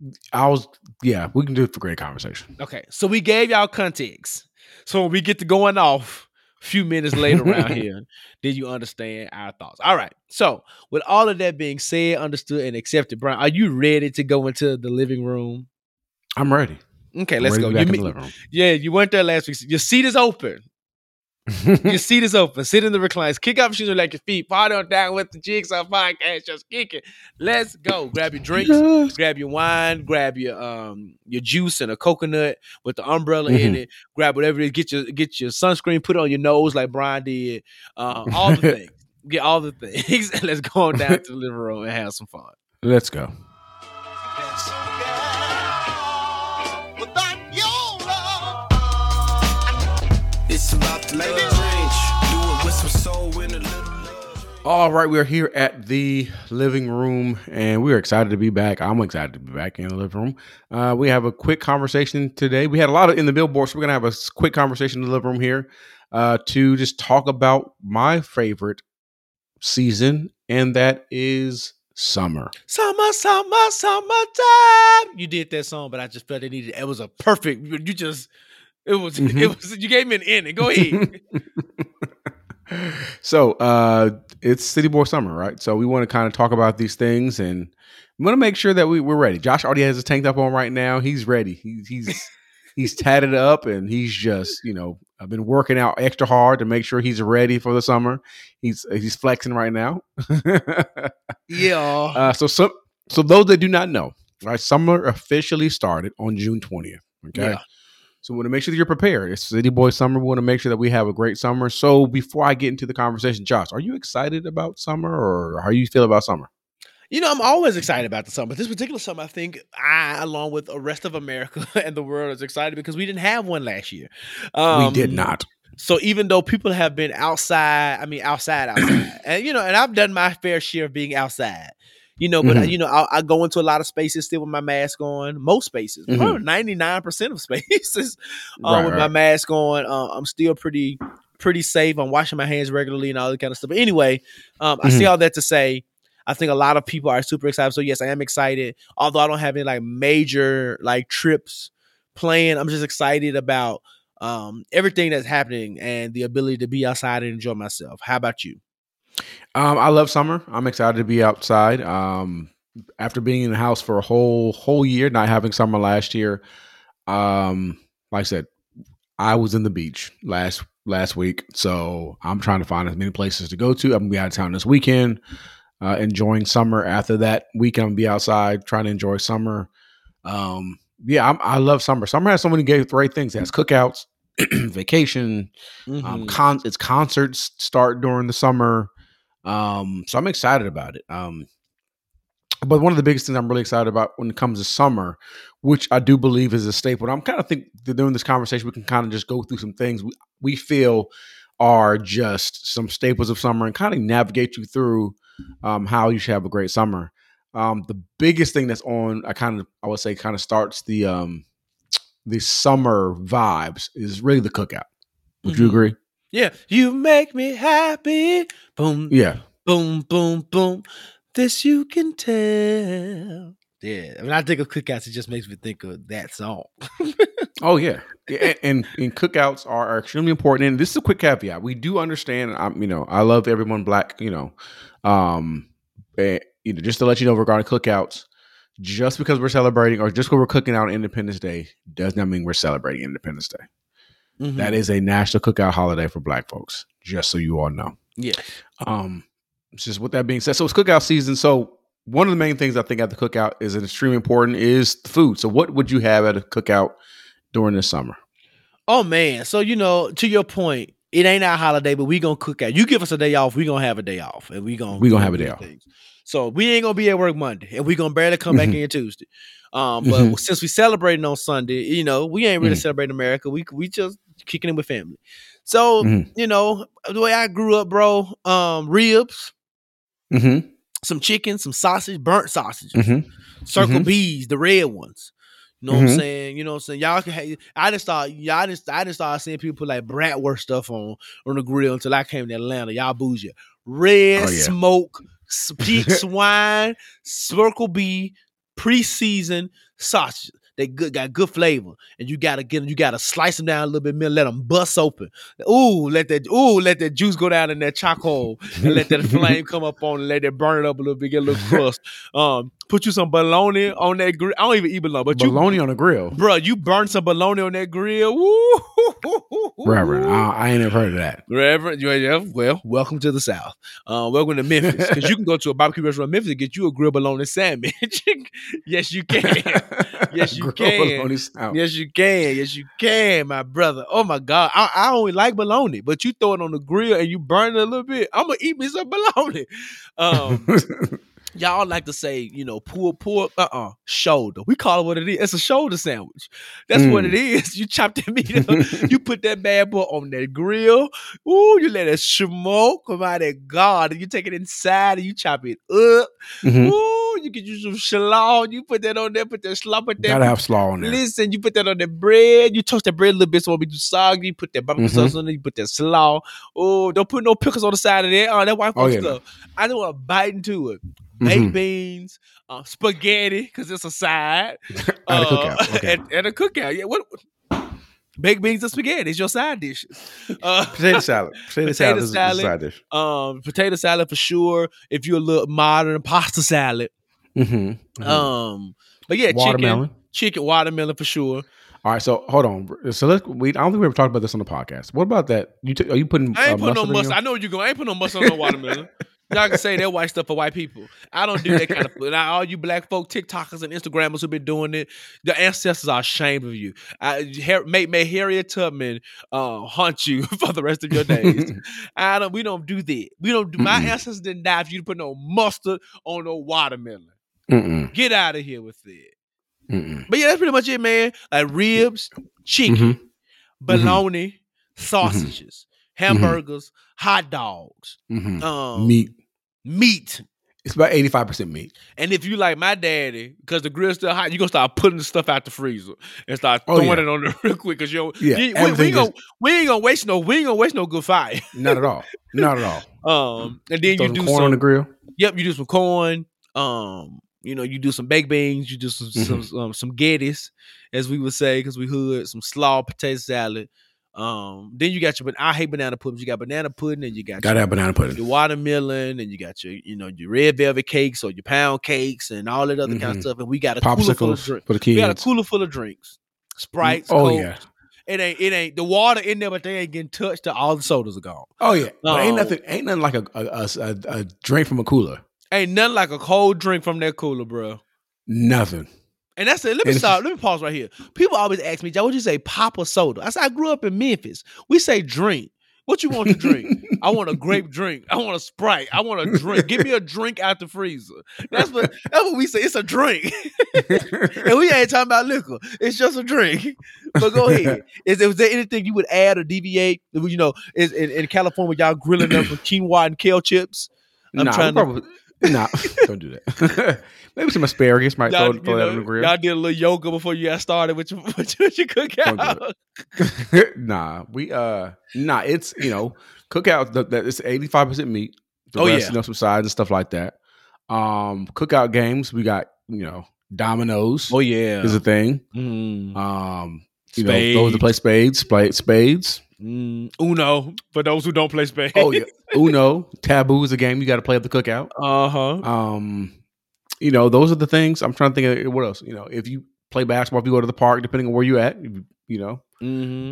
we can do it for great conversation. Okay. So we gave y'all context. So when we get to going off a few minutes later around here, then you understand our thoughts. All right. So with all of that being said, understood, and accepted, Brian, are you ready to go into the living room? I'm ready. Okay, let's go. You weren't there last week. Your seat is open. Your seat is open. Sit in the recliners. Kick off shoes and like your feet. Party on down with the Jigsaw Podcast. Just kick it. Let's go. Grab your drinks. Yes. Grab your wine. Grab your juice and a coconut with the umbrella in it. Grab whatever it is. Get your sunscreen. Put it on your nose like Brian did. All the things. Get all the things. Let's go on down to the living room and have some fun. Let's go. All right, we're here at the living room, and we're excited to be back. I'm excited to be back in the living room. We have a quick conversation today. We had a lot in the billboard, so we're going to have a quick conversation in the living room here to just talk about my favorite season, and that is summer. Summer, summer, summertime. You did that song, but I just felt it was a perfect, you gave me an ending. Go ahead. So it's City Boy Summer, right? So we want to kind of talk about these things, and we want to make sure that we're ready. Josh already has his tank top on right now. He's ready. He's tatted up, and he's just, I've been working out extra hard to make sure he's ready for the summer. He's flexing right now. Yeah. So those that do not know, right? Summer officially started on June 20th. Okay. Yeah. So we want to make sure that you're prepared. It's City Boy Summer. We want to make sure that we have a great summer. So before I get into the conversation, Josh, are you excited about summer, or how do you feel about summer? I'm always excited about the summer. This particular summer, I think I, along with the rest of America and the world, is excited because we didn't have one last year. We did not. So even though people have been outside, and I've done my fair share of being outside. you know, but mm-hmm. I go into a lot of spaces still with my mask on. Most spaces, mm-hmm. 99% of spaces my mask on. I'm still pretty safe. I'm washing my hands regularly and all that kind of stuff. But anyway, I see all that to say, I think a lot of people are super excited. So yes, I am excited. Although I don't have any major trips planned, I'm just excited about everything that's happening and the ability to be outside and enjoy myself. How about you? I love summer. I'm excited to be outside. After being in the house for a whole year, not having summer last year, like I said, I was in the beach last week. So I'm trying to find as many places to go to. I'm gonna be out of town this weekend. Enjoying summer. After that week, I'm gonna be outside trying to enjoy summer. I love summer. Summer has so many great things. It has cookouts, vacation, its concerts start during the summer. So I'm excited about it. But one of the biggest things I'm really excited about when it comes to summer, which I do believe is a staple, I'm kind of think that during this conversation, we can kind of just go through some things we feel are just some staples of summer and kind of navigate you through how you should have a great summer. The biggest thing that's on, I would say starts the summer vibes is really the cookout. Would you agree? Yeah. You make me happy. Boom. Yeah. Boom, boom, boom. This you can tell. Yeah. When I think of cookouts, it just makes me think of that song. Oh yeah. And cookouts are extremely important. And this is a quick caveat. We do understand, I love everyone black, just to let you know regarding cookouts, just because we're celebrating or just because we're cooking out on Independence Day does not mean we're celebrating Independence Day. Mm-hmm. That is a national cookout holiday for black folks, just so you all know. Yeah. Just with that being said, so it's cookout season. So one of the main things I think at the cookout is extremely important is the food. So what would you have at a cookout during the summer? Oh, man. So, to your point, it ain't our holiday, but we going to cook out. You give us a day off, we going to have a day off. And we going to have a day off. Things. So we ain't going to be at work Monday, and we going to barely come back in Tuesday. But since we celebrating on Sunday, we ain't really celebrating America. We just kicking in with family. So, the way I grew up, bro, ribs, some chicken, some sausage, burnt sausages, circle B's, the red ones. What I'm saying? You know what I'm saying? Y'all can have, I just started seeing people put bratwurst stuff on the grill until I came to Atlanta. Y'all bougie. Red smoke, peak swine, circle B, pre-seasoned sausage. They got good flavor, and you gotta get them. You gotta slice them down a little bit more, let them bust open. Let that juice go down in that charcoal, and let that flame come up on, and let it burn it up a little bit, get a little crust. Put you some bologna on that grill. I don't even eat bologna, but bologna on the grill, bro. You burn some bologna on that grill. Woo! Reverend, I ain't ever heard of that. Reverend, well, welcome to the South. Welcome to Memphis, because you can go to a barbecue restaurant in Memphis and get you a grilled bologna sandwich. Yes, you can. Yes, you can. Yes, you can. Yes, you can, my brother. Oh, my God. I only like bologna, but you throw it on the grill and you burn it a little bit, I'm going to eat me some bologna. Y'all like to say, pulled pork, shoulder. We call it what it is. It's a shoulder sandwich. That's what it is. You chop that meat up. You put that bad boy on that grill. Ooh, you let it smoke come out of God. And you take it inside and you chop it up. Ooh, you can use some slaw. You put that on there. Put that slaw. Gotta have slaw on there. Listen, you put that on the bread. You toast that bread a little bit so it won't be too soggy. You put that barbecue sauce on there. You put that slaw. Oh, don't put no pickles on the side of there. Oh, that white folks stuff. No. I don't want to bite into it. Baked beans, spaghetti, because it's a side. At a cookout. Okay. At a cookout. Yeah, what? Baked beans and spaghetti is your side dishes. Potato salad. Potato salad is a side dish. Potato salad for sure. If you're a little modern, pasta salad. But yeah, watermelon. Chicken watermelon for sure. All right, so hold on. So I don't think we ever talked about this on the podcast. What about that? Are you putting? I ain't putting no mustard. I know you're going. I ain't putting no mustard on no watermelon. Y'all can say that white stuff for white people. I don't do that kind of food. All you black folk, TikTokers and Instagrammers who've been doing it, the ancestors are ashamed of you. May Harriet Tubman haunt you for the rest of your days. We don't do that. My ancestors didn't die if you put no mustard on no watermelon. Get out of here with it. But yeah, that's pretty much it, man. Ribs, chicken, bologna, sausages, hamburgers, hot dogs, meat. It's about 85% meat. And if you like my daddy, because the grill's still hot, you're going to start putting the stuff out the freezer and start throwing it on there real quick. Because we ain't going to waste no good fire. Not at all. Not at all. And then you do some corn on the grill. Yep, you do some corn. You know, you do some baked beans. You do some Gettys, as we would say, because we hood. Some slaw potato salad. Then you got your, I hate banana pudding. You got banana pudding, and you gotta have banana pudding. Your watermelon, and you got your, you know, your red velvet cakes or your pound cakes and all that other kind of stuff. And we got a cooler full of drinks. For the kids. We got a cooler full of drinks. Sprites. Oh Coke. Yeah. It ain't the water in there, but they ain't getting touched till all the sodas are gone. Oh yeah. But ain't nothing like a drink from a cooler. Ain't nothing like a cold drink from that cooler, bro. Nothing. And that's it. Let me pause right here. People always ask me, Joe, what you say, pop or soda? I said, I grew up in Memphis. We say drink. What you want to drink? I want a grape drink. I want a Sprite. I want a drink. Give me a drink out the freezer. That's what we say. It's a drink. And we ain't talking about liquor. It's just a drink. But go ahead. Is there anything you would add or deviate? You know, in California, y'all grilling up with quinoa and kale chips. Nah, don't do that. Maybe some asparagus might throw that on the grill. Y'all did a little yoga before you got started with your cookout. Do nah, it's, you know, cookout, it's 85% meat. The rest, you know, some sides and stuff like that. Cookout games, we got, you know, dominoes. Oh yeah, is a thing. You know, those that play spades, Uno, for those who don't play spades. Oh yeah, Uno. Taboo is a game you got to play at the cookout. You know, those are the things. I'm trying to think of what else. You know, if you play basketball, if you go to the park, depending on where you at, you know,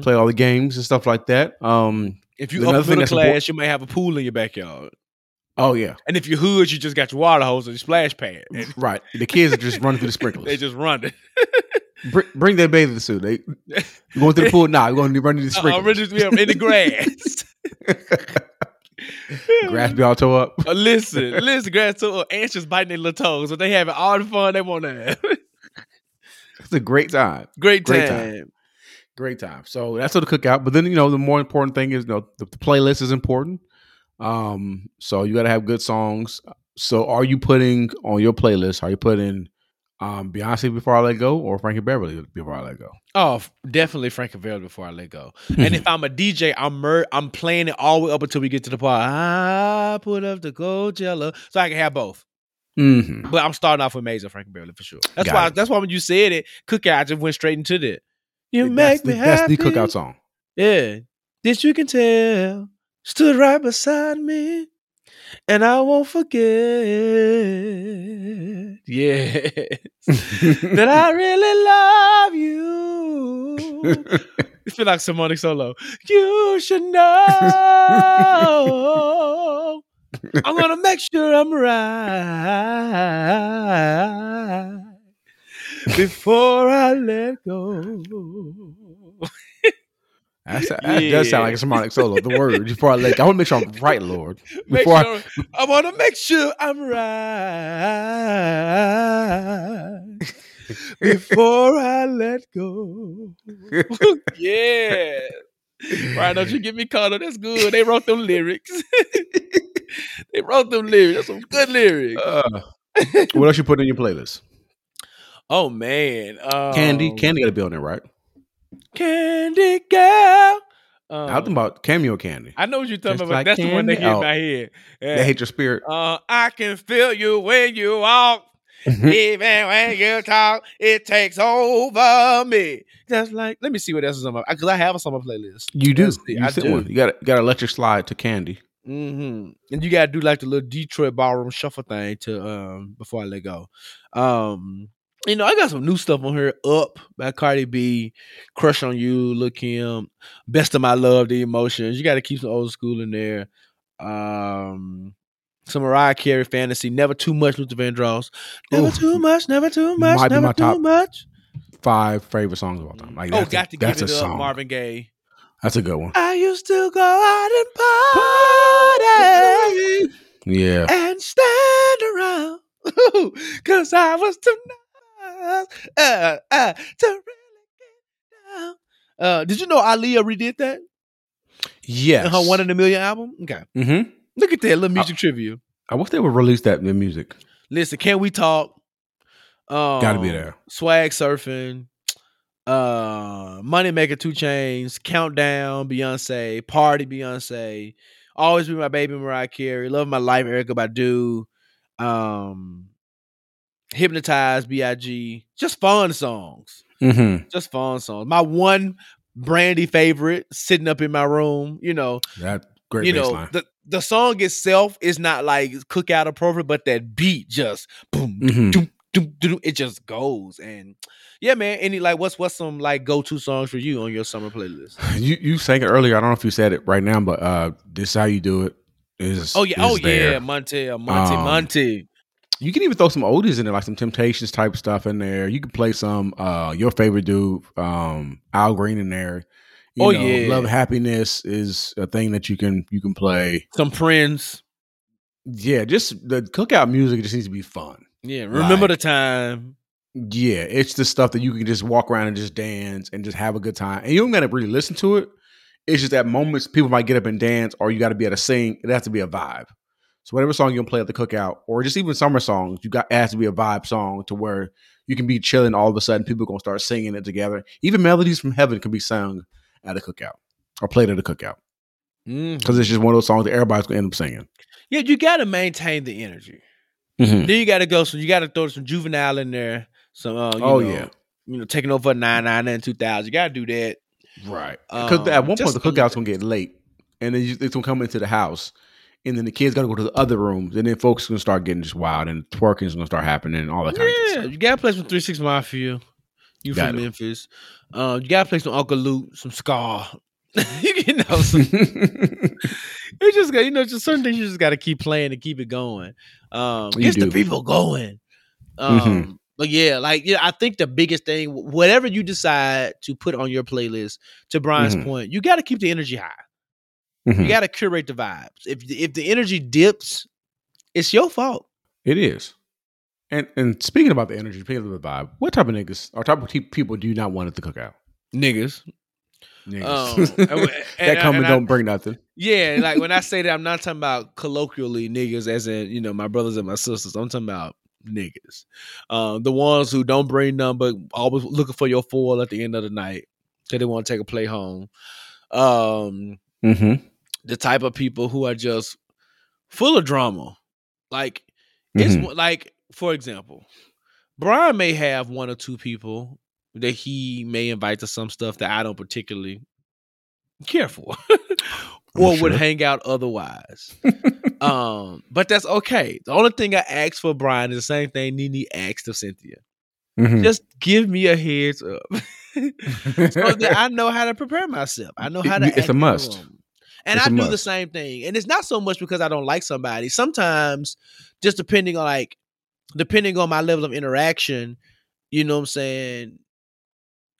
play all the games and stuff like that. If you up middle class, you may have a pool in your backyard. Oh yeah, and if you hood, you just got your water hose and your splash pad. Right, the kids are just running through the sprinklers. They just running. Bring that bathing suit. You going to the pool? Nah, we're going to run into the sprinklers. In the grass. Grass be all tore up. Listen, grass tore up. Ants just biting their little toes. But they having all the fun they want to have. It's a great time. Great time. So that's what the cookout. But then, you know, the more important thing is, you know, the playlist is important. So you got to have good songs. So are you putting on your playlist, are you putting... Beyonce Before I Let Go or Frankie Beverly Before I Let Go? Oh, definitely Frankie Beverly Before I Let Go. And if I'm a DJ, I'm playing it all the way up until we get to the part. I put up the Coachella, so I can have both. But I'm starting off with Major Frankie Beverly for sure. That's why when you said it, cookout, I just went straight into that. That's the cookout song. Yeah, this you can tell stood right beside me. And I won't forget, that I really love you. I feel like Simonic solo. You should know. I'm gonna make sure I'm right before I let go. That does sound like a harmonic solo. The word before I let go. I want to make sure I'm right, Lord. I want to make sure I'm right before I let go. Yeah. Right, don't you get me caught up. That's good. They wrote them lyrics. That's some good lyrics. What else you put in your playlist? Oh, man. Candy got to be on there, right? Candy girl. I'm talking about Cameo Candy. I know what you're talking about. Like that's candy. The one that hit my head. Yeah. They hate your spirit. I can feel you when you walk, even when you talk. It takes over me. That's like. Let me see what else is on my because I have a summer playlist. You do. You got to let your slide to Candy. And you got to do like the little Detroit ballroom shuffle thing to before I let go. You know, I got some new stuff on here. Up by Cardi B, Crush on You, Lil' Kim, Best of My Love, The Emotions. You got to keep some old school in there. Some Mariah Carey, Fantasy, Never Too Much, Luther Vandross. Never Too Much. 5 favorite songs of all time. Like, Got to Give It Up, Marvin Gaye. That's a good one. I used to go out and party. Yeah. And stand around. Because I was too nice. To really get down. Did you know Aaliyah redid that? Yes. In her 1 in a Million album? Okay. Look at that little music trivia. I wish they would release that in music. Listen, Can We Talk? Gotta be there. Swag Surfing. Money Maker 2 Chainz, Countdown, Beyonce, Party, Beyonce, Always Be My Baby, Mariah Carey, Love My Life, Erykah Badu, Hypnotized, B.I.G. Just fun songs. Mm-hmm. Just fun songs. My one Brandy favorite, Sitting Up in My Room, you know. That great bass line. The song itself is not like cookout appropriate, but that beat just boom, mm-hmm. doom, doom, doom, it just goes. And yeah, man. Any like what's some like go-to songs for you on your summer playlist? You sang it earlier. I don't know if you said it right now, but This How You Do It is. Oh yeah, yeah, Monty. You can even throw some oldies in there, like some Temptations type stuff in there. You can play some your favorite dude, Al Green in there. You know, Love Happiness is a thing that you can play. Some Prince. Yeah, just the cookout music just needs to be fun. Yeah, Remember the Time. Yeah, it's the stuff that you can just walk around and just dance and just have a good time. And you don't got to really listen to it. It's just at moments people might get up and dance, or you got to be able to sing. It has to be a vibe. So whatever song you can play at the cookout, or just even summer songs, it has to be a vibe song to where you can be chilling. All of a sudden, people are going to start singing it together. Even Melodies from Heaven can be sung at a cookout or played at a cookout. Because it's just one of those songs that everybody's going to end up singing. Yeah, you got to maintain the energy. Mm-hmm. Then you got to go. So you got to throw some Juvenile in there. So, Taking Over 99 and 2000. You got to do that. Right. Because at one point, the cookout's going to get late. And then it's going to come into the house. And then the kids got to go to the other rooms. And then folks are going to start getting just wild. And twerking is going to start happening and all that kind of stuff. Yeah, you got to play some 3-6 Mafia. You from Memphis. You got to play some Uncle Luke, some Scar. It's just, just certain things you just got to keep playing and keep it going. Gets the people going. Mm-hmm. But yeah, I think the biggest thing, whatever you decide to put on your playlist, to Brian's mm-hmm. point, you got to keep the energy high. Mm-hmm. You got to curate the vibes. If the energy dips, it's your fault. It is. And speaking about the energy, speaking of the vibe, what type of niggas or type of people do you not want at the cookout? Niggas. That come and don't bring nothing. Yeah, like when I say that, I'm not talking about colloquially niggas as in, my brothers and my sisters. I'm talking about niggas. The ones who don't bring none but always looking for your foil at the end of the night because they want to take a play home. Mm-hmm. The type of people who are just full of drama. Like, mm-hmm. it's like, for example, Brian may have one or two people that he may invite to some stuff that I don't particularly care for or would hang out otherwise. But that's okay. The only thing I asked for Brian is the same thing Nene asked of Cynthia. Mm-hmm. Just give me a heads up so that I know how to prepare myself. I know how to act. It's a must. And I do the same thing. And it's not so much because I don't like somebody. Sometimes just depending on my level of interaction, you know what I'm saying?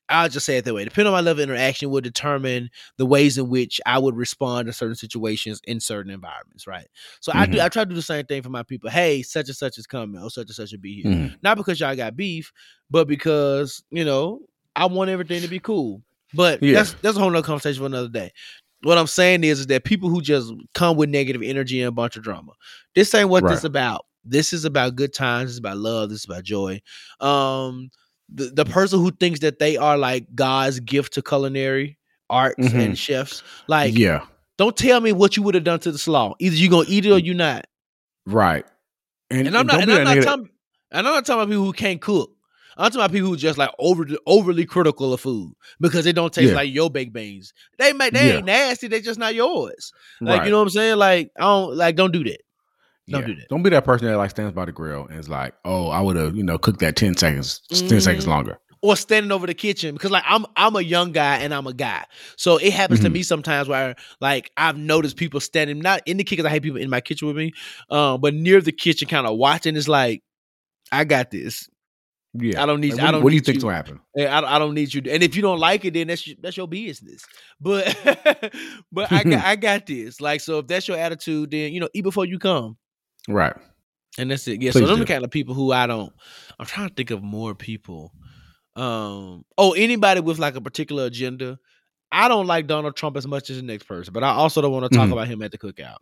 I'll just say it that way. Depending on my level of interaction will determine the ways in which I would respond to certain situations in certain environments, right? So mm-hmm. I try to do the same thing for my people. Hey, such and such is coming. Oh, such and such will be here. Mm-hmm. Not because y'all got beef, but because, I want everything to be cool. But that's a whole nother conversation for another day. What I'm saying is that people who just come with negative energy and a bunch of drama, this ain't what this is about. This is about good times. It's about love. This is about joy. The person who thinks that they are like God's gift to culinary arts mm-hmm. and chefs, don't tell me what you would have done to the slaw. Either you're gonna eat it or you're not. Right. And I'm not talking about people who can't cook. I'm talking about people who are just like overly critical of food because they don't taste like your baked beans. They ain't nasty. They just not yours. Like you know what I'm saying? Like don't do that. Don't do that. Don't be that person that stands by the grill and is like, oh, I would have, cooked that 10 seconds longer. Or standing over the kitchen because I'm a young guy and I'm a guy. So it happens mm-hmm. to me sometimes where I've noticed people standing, not in the kitchen, because I hate people in my kitchen with me, but near the kitchen kind of watching. It's like, I got this. Yeah, I don't need. I don't. What do you think's gonna happen? I don't need you. And if you don't like it, then that's your business. But but I got this. Like, so if that's your attitude, then eat before you come. Right. And that's it. Yeah. Please so those are the kind of people who I'm trying to think of more people. Anybody with a particular agenda. I don't like Donald Trump as much as the next person, but I also don't want to talk about him at the cookout.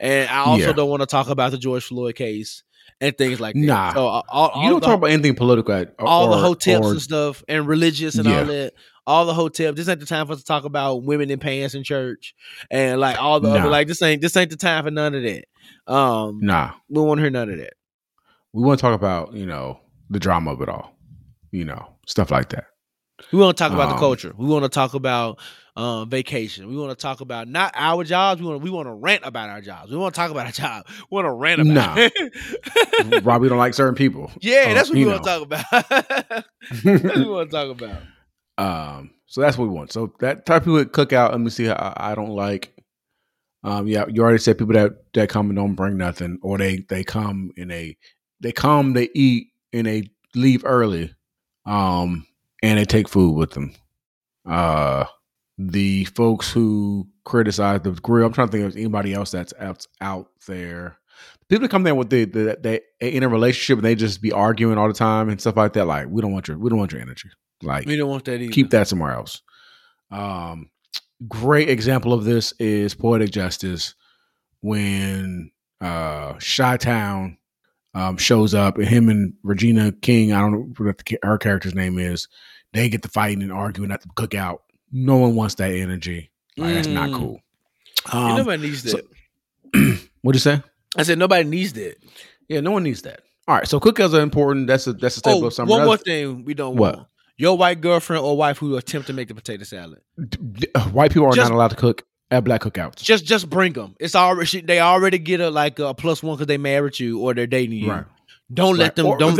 And I also don't want to talk about the George Floyd case and things like that. Nah. So all you don't talk about anything political. All the hotels and stuff and religious and all that. All the hotels. This ain't the time for us to talk about women in pants in church and like all the other, like this ain't the time for none of that. We won't hear none of that. We want to talk about, you know, the drama of it all, you know, stuff like that. We want to talk about the culture. We want to talk about vacation. We want to talk about not our jobs. We want to rant about our jobs. We want to talk about our job. We want to rant about it. Robbie don't like certain people. Yeah, that's what we want to talk about. That's what we want to talk about. So that's what we want. So that type of people that cook out, let me see, I don't like. You already said people that come and don't bring nothing, or they eat and they leave early. And they take food with them. The folks who criticize the grill, I'm trying to think of anybody else that's out there. People that come there with they in a relationship and they just be arguing all the time and stuff like that. Like, we don't want your energy. Like, we don't want that either. Keep that somewhere else. Great example of this is Poetic Justice when Chi-Town shows up, and him and Regina King, I don't know what her character's name is, they get to fighting and arguing at the cookout. No one wants that energy. Like, that's not cool. Nobody needs that. What'd you say? I said nobody needs that. Yeah, no one needs that. All right, so cookouts are important. That's a staple of summer. One more thing we don't want. Your white girlfriend or wife who attempt to make the potato salad. White people are not allowed to cook at black cookouts. Just bring them. It's already they already get a +1 because they married you or they're dating you. Right. Don't let them. Or don't.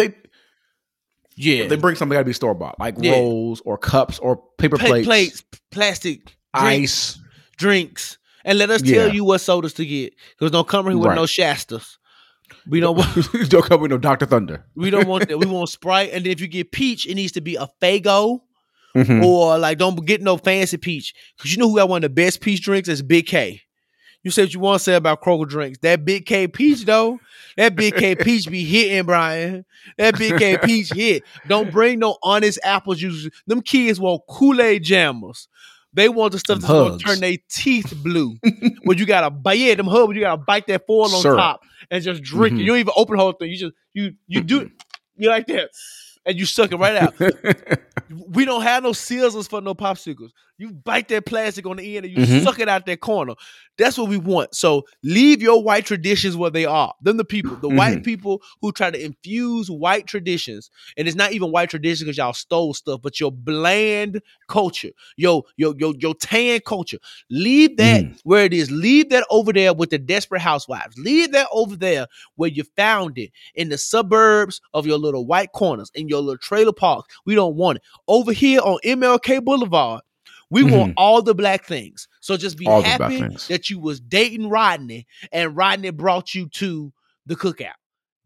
If they bring something, gotta be store bought, like rolls or cups or paper plates, plastic, ice, drinks, and let us tell you what sodas to get. Because don't come here with no Shastas. We don't want. Don't come with no Dr. Thunder. We don't want that. We want Sprite, and if you get peach, it needs to be a Faygo. Mm-hmm. Or like, don't get no fancy peach, because you know who got one of the best peach drinks is Big K. You said what you want to say about Kroger drinks. That Big K peach though, that Big K peach be hitting, Brian. That Big K peach hit. Don't bring no Honest apple juice. Them kids want Kool-Aid jammers. They want the stuff that's going to turn their teeth blue. When you got to bite them hubs, you got to bite that foil on top and just drink it. You don't even open the whole thing. You just you do it. You like that. And you suck it right out. We don't have no scissors for no popsicles. You bite that plastic on the end and you suck it out that corner. That's what we want. So leave your white traditions where they are. Them the people, the white people who try to infuse white traditions. And it's not even white traditions because y'all stole stuff, but your bland culture, your tan culture. Leave that where it is. Leave that over there with the Desperate Housewives. Leave that over there where you found it, in the suburbs of your little white corners, in your little trailer park. We don't want it. Over here on MLK Boulevard, we want all the black things. So just be all happy that you was dating Rodney and Rodney brought you to the cookout.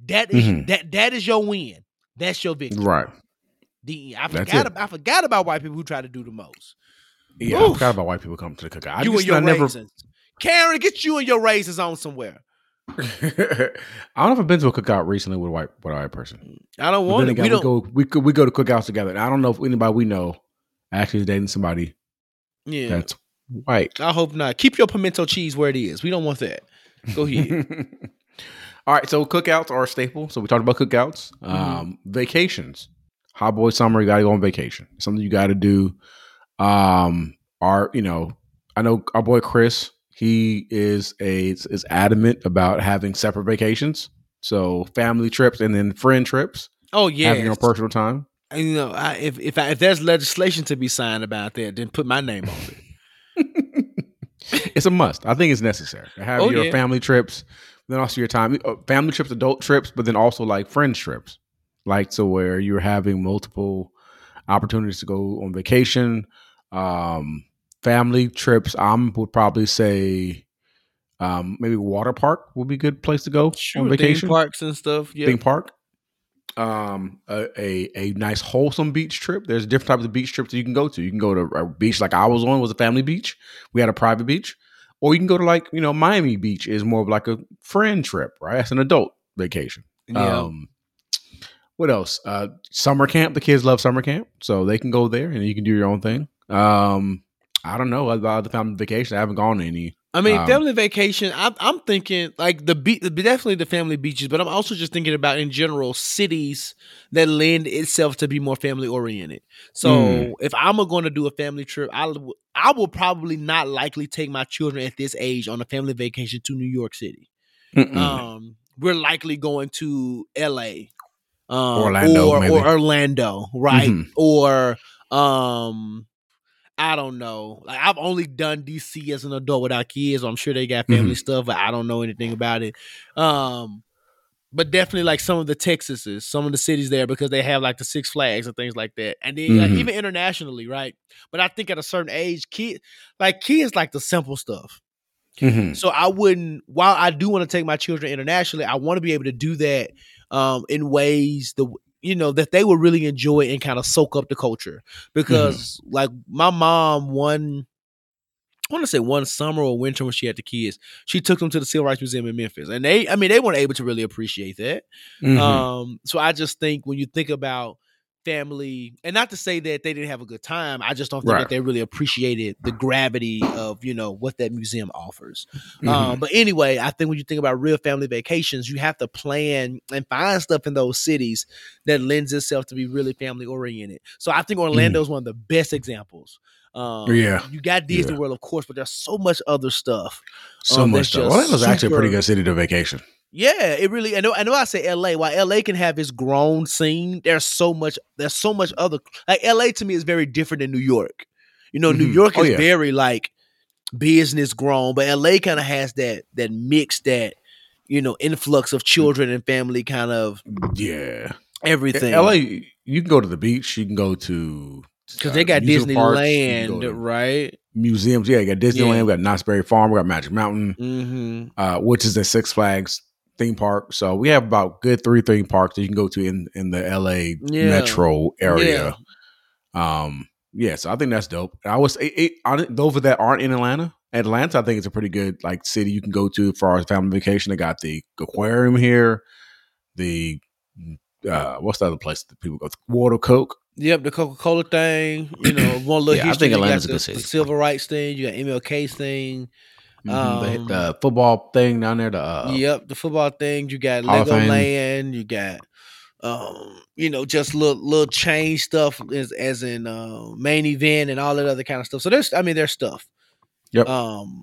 That is that is your win. That's your victory. Right. I forgot about white people who try to do the most. Yeah, I forgot about white people coming to the cookout. Raisins. Karen, get you and your raisins on somewhere. I don't know if I've been to a cookout recently with a white person. I don't want it. We go to cookouts together. And I don't know if anybody we know actually is dating somebody that's white. I hope not. Keep your pimento cheese where it is. We don't want that. Go ahead. All right. So cookouts are a staple. So we talked about cookouts. Vacations. Hot boy summer. You got to go on vacation. Something you got to do. I know our boy Chris, he is adamant about having separate vacations. So family trips and then friend trips. Oh yeah. Having your personal time. You know, if there's legislation to be signed about that, then put my name on it. It's a must. I think it's necessary to have your family trips, then also your time, family trips, adult trips, but then also like friends trips, like to where you're having multiple opportunities to go on vacation. Family trips, I would probably say maybe water park would be a good place to go on vacation. Theme parks and stuff. Yeah. Theme park. A nice wholesome beach trip. There's different types of beach trips that you can go to. You can go to a beach like I was on, was a family beach. We had a private beach. Or you can go to Miami Beach is more of like a friend trip, right? That's an adult vacation. Yeah. What else? Summer camp. The kids love summer camp. So they can go there and you can do your own thing. I don't know about the family vacation. I haven't gone to any. I mean, family vacation, I'm thinking like definitely the family beaches, but I'm also just thinking about in general cities that lend itself to be more family oriented. So if I'm going to do a family trip, I will probably not likely take my children at this age on a family vacation to New York City. We're likely going to LA Orlando, right? Or I don't know. Like, I've only done DC as an adult without kids. I'm sure they got family stuff, but I don't know anything about it. But definitely like some of the Texases, some of the cities there, because they have like the Six Flags and things like that. And then like, even internationally, right? But I think at a certain age, kids like the simple stuff. So I wouldn't, while I do want to take my children internationally, I want to be able to do that in ways that, you know, that they will really enjoy and kind of soak up the culture. Because like my mom one summer or winter when she had the kids, she took them to the Civil Rights Museum in Memphis. And they weren't able to really appreciate that. So I just think when you think about family, and not to say that they didn't have a good time, I just don't think that they really appreciated the gravity of, you know, what that museum offers. But anyway, I think when you think about real family vacations, you have to plan and find stuff in those cities that lends itself to be really family oriented. So I think Orlando is one of the best examples. You got Disney World, of course, but there's so much other stuff. Orlando's actually a pretty good city to vacation. Yeah, it really. I know. I say LA. While LA can have its grown scene, there's so much other. Like LA to me is very different than New York. You know, New York is very like business grown, but LA kind of has that mix, that, you know, influx of children and family, kind of everything. In LA, you can go to the beach. You can go to, because they got Disneyland, right? Museums, yeah. You got Disneyland. We got Knott's Berry Farm. We got Magic Mountain, which is the Six Flags theme park. So we have about good 3 theme parks that you can go to in the LA metro area. So I think that's dope. I was those that aren't in Atlanta, I think it's a pretty good like city you can go to for our family vacation. They got the aquarium here, the what's the other place that people go to? Watercoke. Yep, the Coca-Cola thing, you know, one little history. I think Atlanta's a good city. The civil rights thing, you got MLK's thing. The football thing down there. The football thing. You got Legoland. You got, you know, just little chain stuff as in Main Event and all that other kind of stuff. So there's stuff. Yep.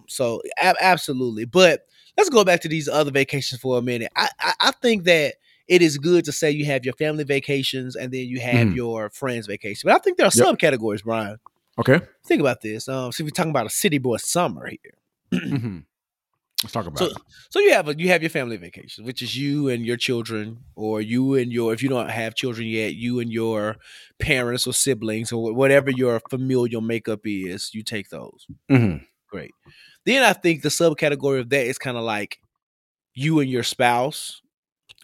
So absolutely. But let's go back to these other vacations for a minute. I think that it is good to say you have your family vacations and then you have your friends' vacation. But I think there are subcategories, Brian. Okay. Think about this. So we're talking about a city boy summer here. Let's talk about it. So you have your family vacation, which is you and your children, or you and your, if you don't have children yet, you and your parents or siblings or whatever your familial makeup is, you take those. Great. Then I think the subcategory of that is kind of like you and your spouse,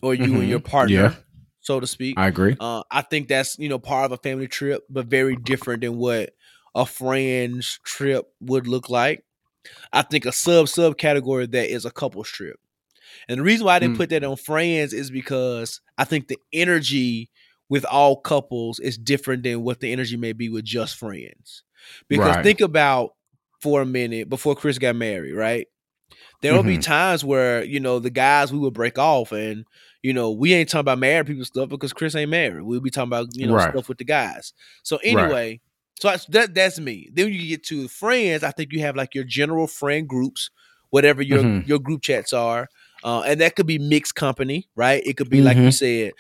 or you and your partner, so to speak. I agree. I think that's, you know, part of a family trip, but very different than what a friend's trip would look like. I think a subcategory of that is a couple's trip. And the reason why I didn't put that on friends is because I think the energy with all couples is different than what the energy may be with just friends. Because think about for a minute before Chris got married, right? There will be times where, you know, the guys, we would break off and, you know, we ain't talking about married people stuff because Chris ain't married. We'll be talking about, you know, stuff with the guys. So anyway, that's me. Then you get to friends. I think you have like your general friend groups, whatever your group chats are. And that could be mixed company, right? It could be like you said,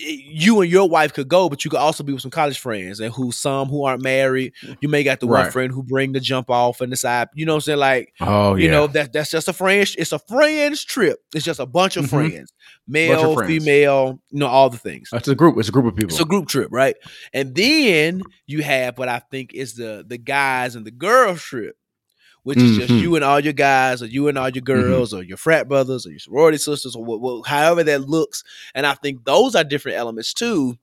you and your wife could go, but you could also be with some college friends and who aren't married. You may got the one friend who bring the jump off and the side, you know what I'm saying? Like, you know, that's just a friend. It's a friend's trip. It's just a bunch of friends, male, female, you know, all the things. That's a group. It's a group of people. It's a group trip. Right. And then you have what I think is the guys and the girls trip, which is just you and all your guys, or you and all your girls, or your frat brothers, or your sorority sisters, or however that looks. And I think those are different elements too,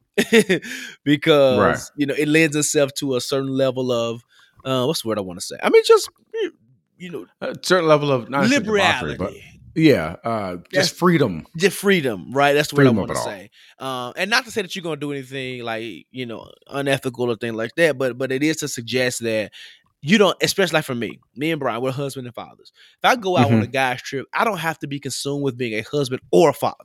because you know, it lends itself to a certain level of what's the word I want to say? I mean, just, you know, a certain level of not liberality, but just freedom. Just freedom, right? That's what I want to say. And not to say that you're going to do anything like, you know, unethical or thing like that, but it is to suggest that you don't, especially like for me and Brian, we're husband and fathers. If I go out on a guy's trip, I don't have to be consumed with being a husband or a father.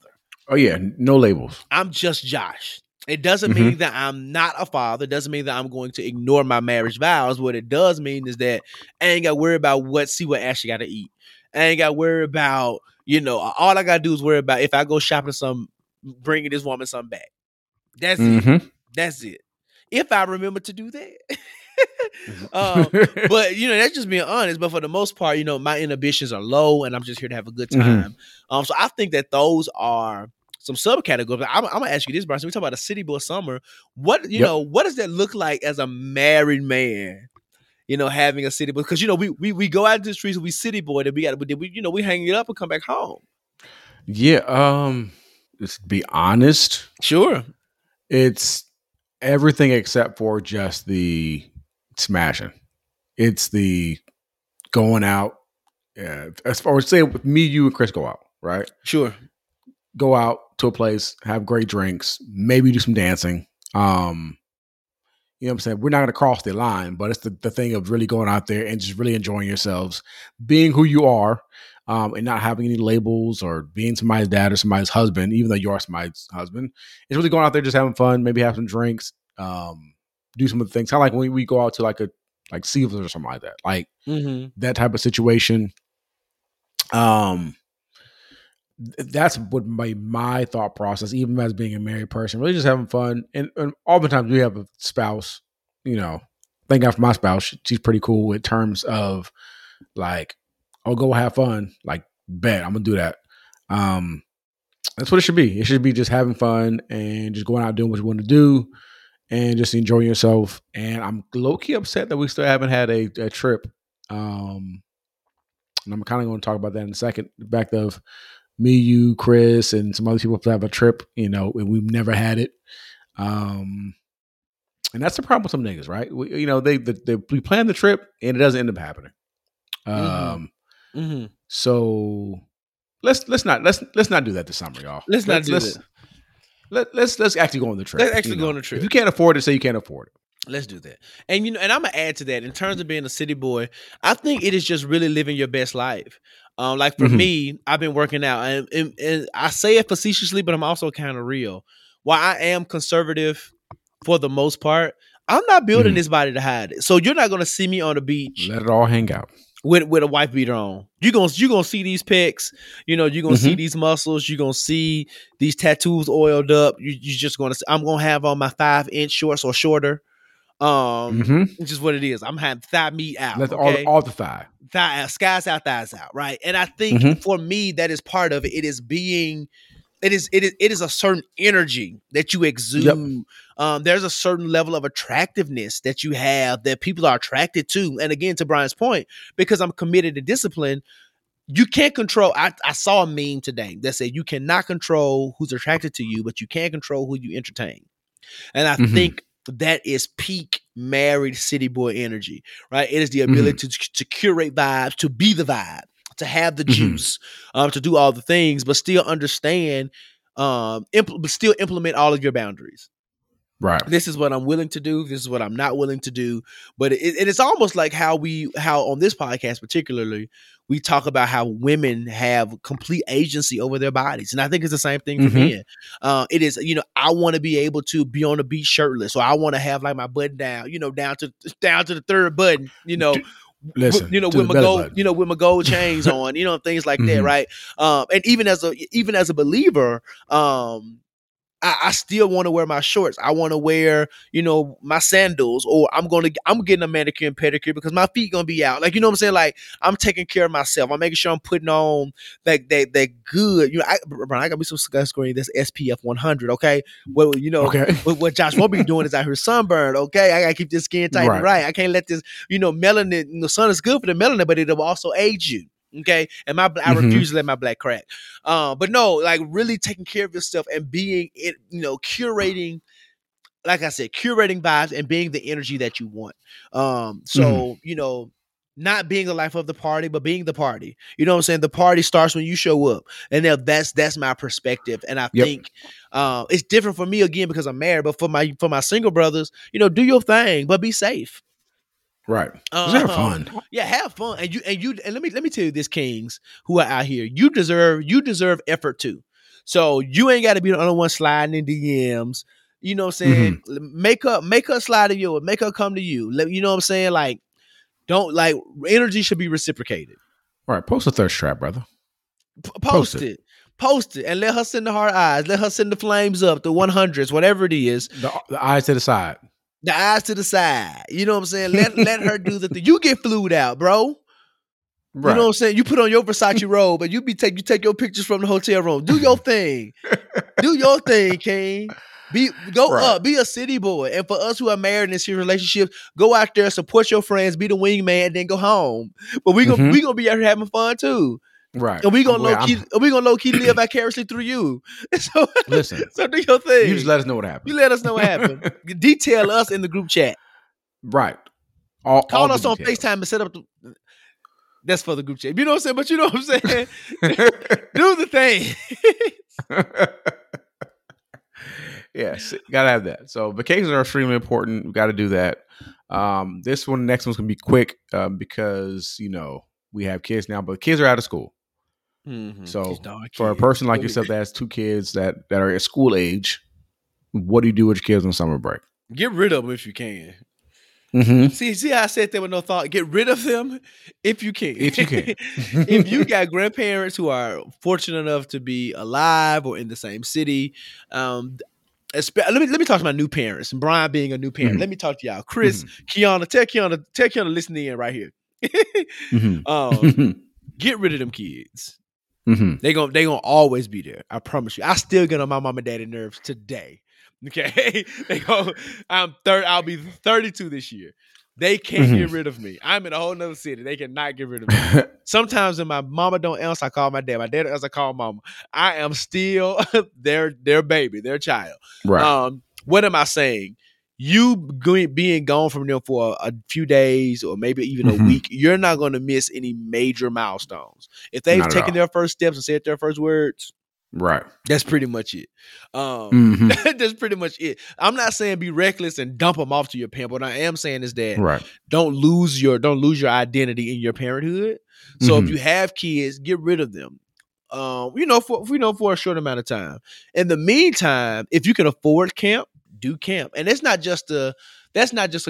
Oh yeah, no labels. I'm just Josh. It doesn't mean that I'm not a father. It doesn't mean that I'm going to ignore my marriage vows. What it does mean is that I ain't got to worry about what Ashley got to eat. I ain't got to worry about, you know, all I got to do is worry about if I go shopping, bringing this woman something back. That's it. That's it. If I remember to do that. But you know, that's just being honest. But for the most part, you know, my inhibitions are low and I'm just here to have a good time. So I think that those are some subcategories. I'm gonna ask you this, Bryson. We talk about a city boy summer. What you know, what does that look like as a married man? You know, having a city boy, because you know we go out to the streets, we city boy, then we got to you know we hang it up and come back home. Yeah, let's be honest. Sure, it's everything except for just the smashing. It's the going out. As far as say with me, you and Chris go out, right? Sure. Go out to a place, have great drinks, maybe do some dancing. You know what I'm saying? We're not going to cross the line, but it's the thing of really going out there and just really enjoying yourselves, being who you are, and not having any labels or being somebody's dad or somebody's husband, even though you are somebody's husband. It's really going out there, just having fun, maybe have some drinks, do some of the things. Kind of like when we go out to like Seals or something like that, like that type of situation. That's what my thought process, even as being a married person, really just having fun. And oftentimes we have a spouse, you know, thank God for my spouse. She's pretty cool in terms of like, oh, go have fun. Like, bet I'm gonna do that. That's what it should be. It should be just having fun and just going out doing what you want to do and just enjoying yourself. And I'm low key upset that we still haven't had a trip. And I'm kind of going to talk about that in a second. Back of me, you, Chris, and some other people have a trip, you know, and we've never had it. And that's the problem with some niggas, right? We, you know, we plan the trip and it doesn't end up happening. So let's not do that this summer, y'all. Let's actually go on the trip. Let's actually go on the trip. If you can't afford it, say you can't afford it. Let's do that. And you know, and I'm gonna add to that in terms of being a city boy, I think it is just really living your best life. Like for me, I've been working out and I say it facetiously, but I'm also kind of real. While I am conservative for the most part, I'm not building this body to hide it. So you're not gonna see me on the beach. Let it all hang out. With a wife beater on. You're gonna see these pecs, you know, you're gonna see these muscles, you're gonna see these tattoos oiled up. You're just gonna see, I'm gonna have on my 5-inch shorts or shorter. Which is what it is. I'm having thigh meat out. That's okay? all the thigh. Thigh out, skies out, thighs out, right? And I think for me, that is part of it. It is being, it is a certain energy that you exude. Yep. There's a certain level of attractiveness that you have that people are attracted to. And again, to Brian's point, because I'm committed to discipline, you can't control. I saw a meme today that said you cannot control who's attracted to you, but you can control who you entertain. And I think that is peak married city boy energy, right? It is the ability to curate vibes, to be the vibe, to have the juice, to do all the things, but still understand, but still implement all of your boundaries. Right. This is what I'm willing to do. This is what I'm not willing to do. But it's almost like how on this podcast particularly, we talk about how women have complete agency over their bodies. And I think it's the same thing for men. It is, you know, I want to be able to be on the beach shirtless. So I want to have like my button down, you know, down to the third button, you know. Listen, you know, with my gold, button. You know, with my gold chains on, you know, things like that, right? And even as a believer, I still want to wear my shorts. I want to wear, you know, my sandals, or I'm getting a manicure and pedicure because my feet gonna be out. Like, you know what I'm saying? Like, I'm taking care of myself. I'm making sure I'm putting on that good. You know, Brian, I gotta be some sunscreen that's SPF 100. Okay, well, you know, okay. What Josh won't be doing is out here sunburned. Okay, I gotta keep this skin tight and right. I can't let this, you know, melanin. The sun is good for the melanin, but it'll also age you. Okay, and I refuse to let my black crack. But no, like really taking care of yourself and being, it, you know, curating, like I said, curating vibes and being the energy that you want. You know, not being the life of the party, but being the party. You know what I'm saying? The party starts when you show up, and now that's my perspective. And I think it's different for me again because I'm married. But for my single brothers, you know, do your thing, but be safe. Right. Have fun. Yeah, have fun. And let me tell you this, Kings who are out here, you deserve effort too. So you ain't gotta be the only one sliding in DMs. You know what I'm saying? Mm-hmm. Make her slide to you, make her come to you. You know what I'm saying? Like, don't, like, energy should be reciprocated. All right, post a thirst trap, brother. Post it. Post it and let her send the hard eyes. Let her send the flames up, the 100s, whatever it is. The eyes to the side. The eyes to the side. You know what I'm saying? Let her do the thing. You get flued out, bro. Right. You know what I'm saying? You put on your Versace robe and you take your pictures from the hotel room. Do your thing. Do your thing, King. Go up. Be a city boy. And for us who are married in serious relationships, go out there, support your friends, be the wingman, and then go home. But we gonna be out here having fun too. Right. And we gonna low key live vicariously through you. So listen. So do your thing. You just let us know what happened. You let us know what happened. Detail us in the group chat. Right. Call us on FaceTime and set up that's for the group chat. You know what I'm saying? But you know what I'm saying? Do the thing. Yes, gotta have that. So vacations are extremely important. We gotta do that. Next one's gonna be quick because we have kids now, but kids are out of school. Mm-hmm. So for a person like yourself that has two kids that are at school age, what do you do with your kids on summer break? Get rid of them if you can. Mm-hmm. See how I said that with no thought? Get rid of them if you can. If you can. If you got grandparents who are fortunate enough to be alive or in the same city, let me talk to my new parents, and Brian being a new parent. Mm-hmm. Let me talk to y'all. Chris, mm-hmm. Kiana, tell Kiana listen in right here. Mm-hmm. Get rid of them kids. Mm-hmm. They gonna always be there. I promise you. I still get on my mom and daddy nerves today. Okay, I'll be 32 this year. They can't get rid of me. I'm in a whole nother city. They cannot get rid of me. Sometimes when my mama don't answer, I call my dad. My dad answers, I call mama. I am still their baby, their child. Right. What am I saying? You being gone from them for a few days or maybe even a week, you're not going to miss any major milestones. If they've taken their first steps and said their first words, right. That's pretty much it. That's pretty much it. I'm not saying be reckless and dump them off to your parent. What I am saying is that don't lose your identity in your parenthood. So if you have kids, get rid of them. For a short amount of time. In the meantime, if you can afford camp, do camp. And that's not just so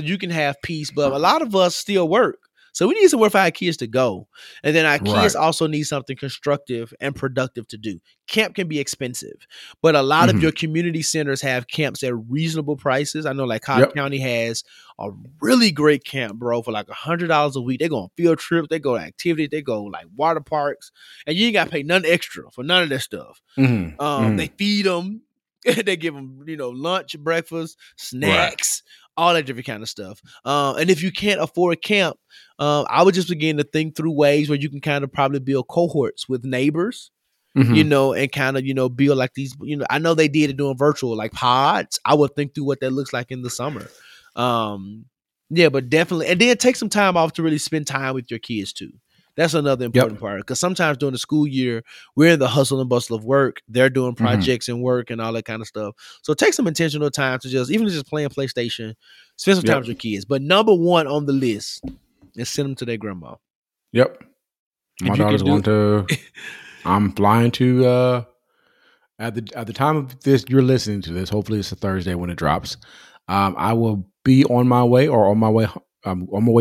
you can have peace, but a lot of us still work. So we need somewhere for our kids to go. And then our kids also need something constructive and productive to do. Camp can be expensive, but a lot of your community centers have camps at reasonable prices. I know like Cobb County has a really great camp, bro, for like $100 a week. They go on field trips. They go to activities. They go like water parks. And you ain't got to pay nothing extra for none of that stuff. They feed them. They give them, lunch, breakfast, snacks, all that different kind of stuff. And if you can't afford camp, I would just begin to think through ways where you can kind of probably build cohorts with neighbors, and kind of, build like these, I know they did it doing virtual, like pods. I would think through what that looks like in the summer. But definitely. And then take some time off to really spend time with your kids too. That's another important part, because sometimes during the school year, we're in the hustle and bustle of work. They're doing projects and work and all that kind of stuff. So take some intentional time to even playing PlayStation, spend some time with your kids. But number one on the list is send them to their grandma. Yep. My daughter's going to, I'm flying to, at the time of this, you're listening to this. Hopefully it's a Thursday when it drops. I will be on my way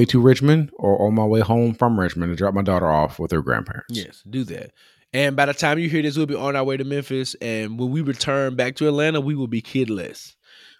to Richmond or on my way home from Richmond to drop my daughter off with her grandparents. Yes, do that. And by the time you hear this, we'll be on our way to Memphis. And when we return back to Atlanta, we will be kidless.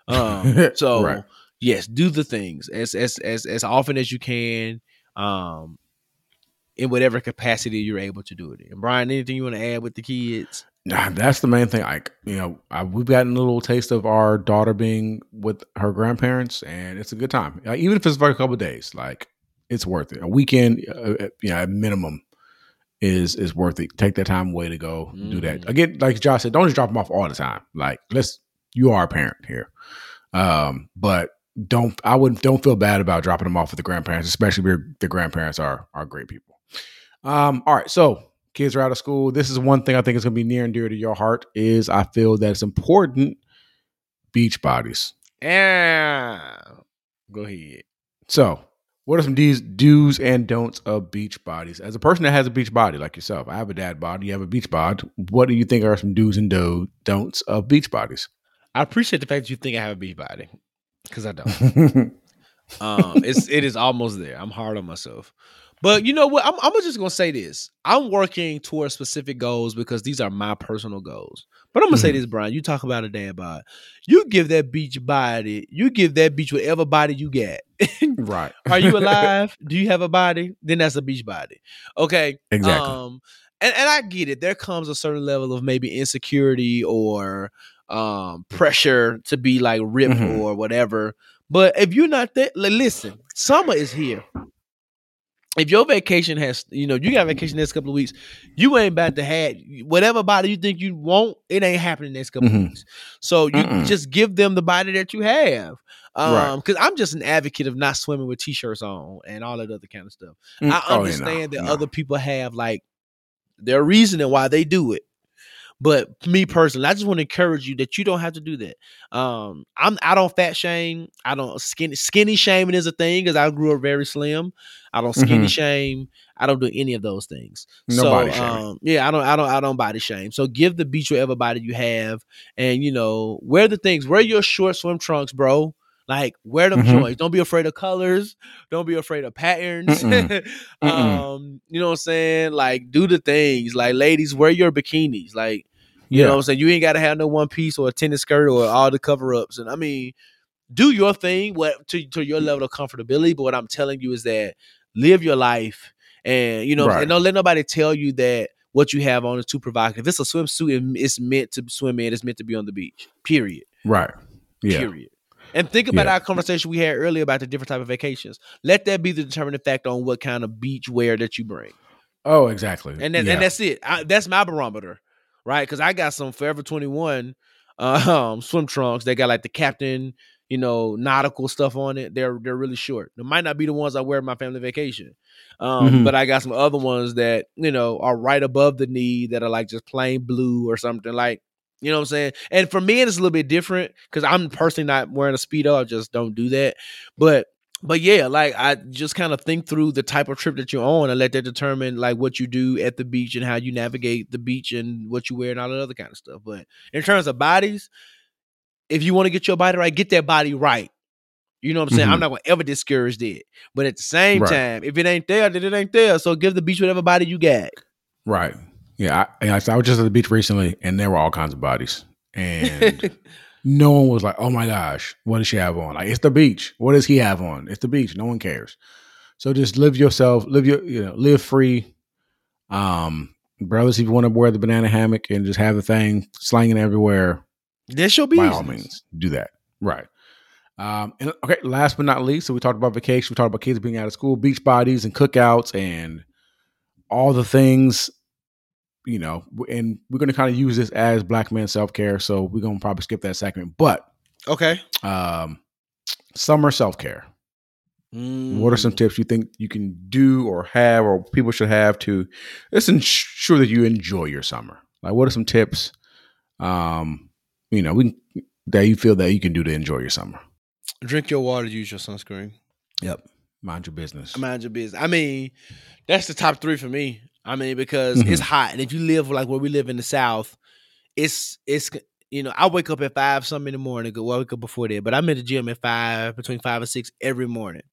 So yes, do the things as often as you can, in whatever capacity you're able to do it in. And Brian, anything you want to add with the kids? Nah, that's the main thing. Like, we've gotten a little taste of our daughter being with her grandparents, and it's a good time. Like, even if it's for a couple of days, like, it's worth it. A weekend, at minimum, is worth it. Take that time away to go do that. Again, like Josh said, don't just drop them off all the time. Like, you are a parent here, but don't feel bad about dropping them off with the grandparents, especially if the grandparents are great people. All right, so. Kids are out of school. This is one thing I think is going to be near and dear to your heart is I feel that it's important. Beach bodies. Yeah. Go ahead. So What are some do's and don'ts of beach bodies? As a person that has a beach body like yourself, I have a dad bod, you have a beach bod. What do you think are some do's and don'ts of beach bodies? I appreciate the fact that you think I have a beach body because I don't. It is almost there. I'm hard on myself. But you know what? I'm just going to say this. I'm working towards specific goals because these are my personal goals. But I'm going to say this, Brian. You talk about a dad bod. You give that beach whatever body you got. Right. Are you alive? Do you have a body? Then that's a beach body. Okay. Exactly. And I get it. There comes a certain level of maybe insecurity or pressure to be like ripped or whatever. But if you're not there, listen, summer is here. If your vacation has, you got vacation next couple of weeks, you ain't about to have whatever body you think you want. It ain't happening next couple of weeks. So you just give them the body that you have. Because I'm just an advocate of not swimming with t-shirts on and all that other kind of stuff. I understand that other people have like their reasoning why they do it. But me personally, I just want to encourage you that you don't have to do that. I don't fat shame. I don't skinny shaming is a thing because I grew up very slim. I don't skinny shame. I don't do any of those things. I don't body shame. So give the beach whatever body you have, and wear the things. Wear your short swim trunks, bro. Like, wear them joints. Don't be afraid of colors. Don't be afraid of patterns. You know what I'm saying? Like, do the things. Like, ladies, wear your bikinis. Like, you know what I'm saying? You ain't got to have no one piece or a tennis skirt or all the cover-ups. And, I mean, do your thing to your level of comfortability. But what I'm telling you is that live your life. And, and don't let nobody tell you that what you have on is too provocative. If it's a swimsuit, it's meant to swim in. It's meant to be on the beach. Period. Right. Yeah. Period. And think about our conversation we had earlier about the different type of vacations. Let that be the determining factor on what kind of beach wear that you bring. Oh, exactly. And that's it. That's my barometer, right? Because I got some Forever 21 swim trunks. They got like the Captain, nautical stuff on it. They're really short. They might not be the ones I wear on my family vacation. But I got some other ones that, are right above the knee that are like just plain blue or something like. You know what I'm saying? And for me, it's a little bit different because I'm personally not wearing a Speedo. I just don't do that. But yeah, like I just kind of think through the type of trip that you're on and let that determine like what you do at the beach and how you navigate the beach and what you wear and all that other kind of stuff. But in terms of bodies, if you want to get your body right, get that body right. You know what I'm saying? I'm not going to ever discourage that. But at the same time, if it ain't there, then it ain't there. So give the beach whatever body you got. Right. Yeah, I was just at the beach recently, and there were all kinds of bodies, and no one was like, "Oh my gosh, what does she have on?" Like, it's the beach. What does he have on? It's the beach. No one cares. So just live yourself, live free. Brothers, if you want to wear the banana hammock and just have the thing slanging everywhere, there shall be. By all means, do that. Right. And okay, last but not least, so we talked about vacation, we talked about kids being out of school, beach bodies, and cookouts, and all the things. And we're going to kind of use this as Black men self-care. So we're going to probably skip that segment, but okay. Summer self-care. What are some tips you think you can do or have, or people should have to just ensure that you enjoy your summer? Like, what are some tips, that you feel that you can do to enjoy your summer? Drink your water, use your sunscreen. Yep. Mind your business. I mean, that's the top three for me. I mean, because it's hot, and if you live like where we live in the South, it's I wake up at 5 something in the morning. Well, I wake up before that, but I'm in the gym at 5, between 5 and 6 every morning.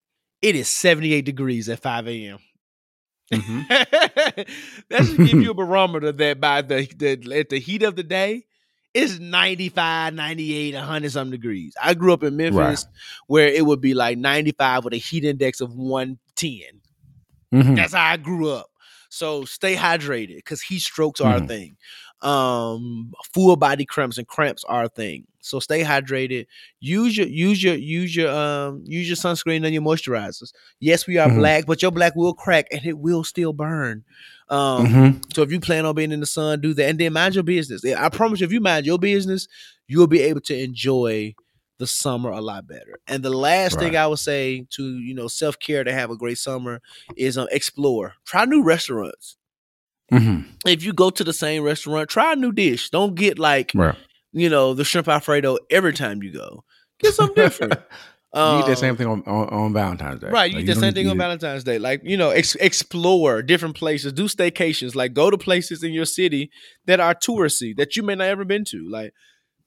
It is 78 degrees at 5 a.m. That should give you a barometer that by the heat of the day, it's 95, 98, 100 something degrees. I grew up in Memphis where it would be like 95 with a heat index of 110. That's how I grew up. So stay hydrated because heat strokes are a thing. Full body cramps and cramps are a thing. So stay hydrated. Use your sunscreen and your moisturizers. Yes, we are Black, but your black will crack and it will still burn. So if you plan on being in the sun, do that. And then mind your business. I promise you, if you mind your business, you'll be able to enjoy the summer a lot better. And the last thing I would say to, self-care to have a great summer is explore. Try new restaurants. If you go to the same restaurant, try a new dish. Don't get like, the shrimp Alfredo every time you go. Get something different. You need that same thing on Valentine's Day. Right. You need that same thing on Valentine's Day. Like, you know, explore different places. Do staycations. Like, go to places in your city that are touristy that you may not ever been to. Like,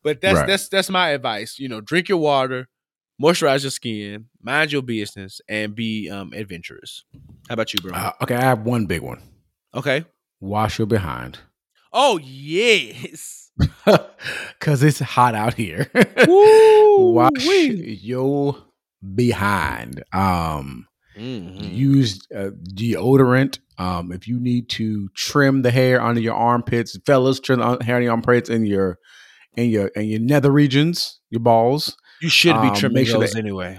but that's my advice. You know, drink your water, moisturize your skin, mind your business, and be adventurous. How about you, bro? Okay, I have one big one. Okay. Wash your behind. Oh, yes. Cause it's hot out here. Wash your behind. Use deodorant. If you need to trim the hair under your armpits, fellas, trim the hair on your armpits and your nether regions, your balls. You should be trimming those anyway,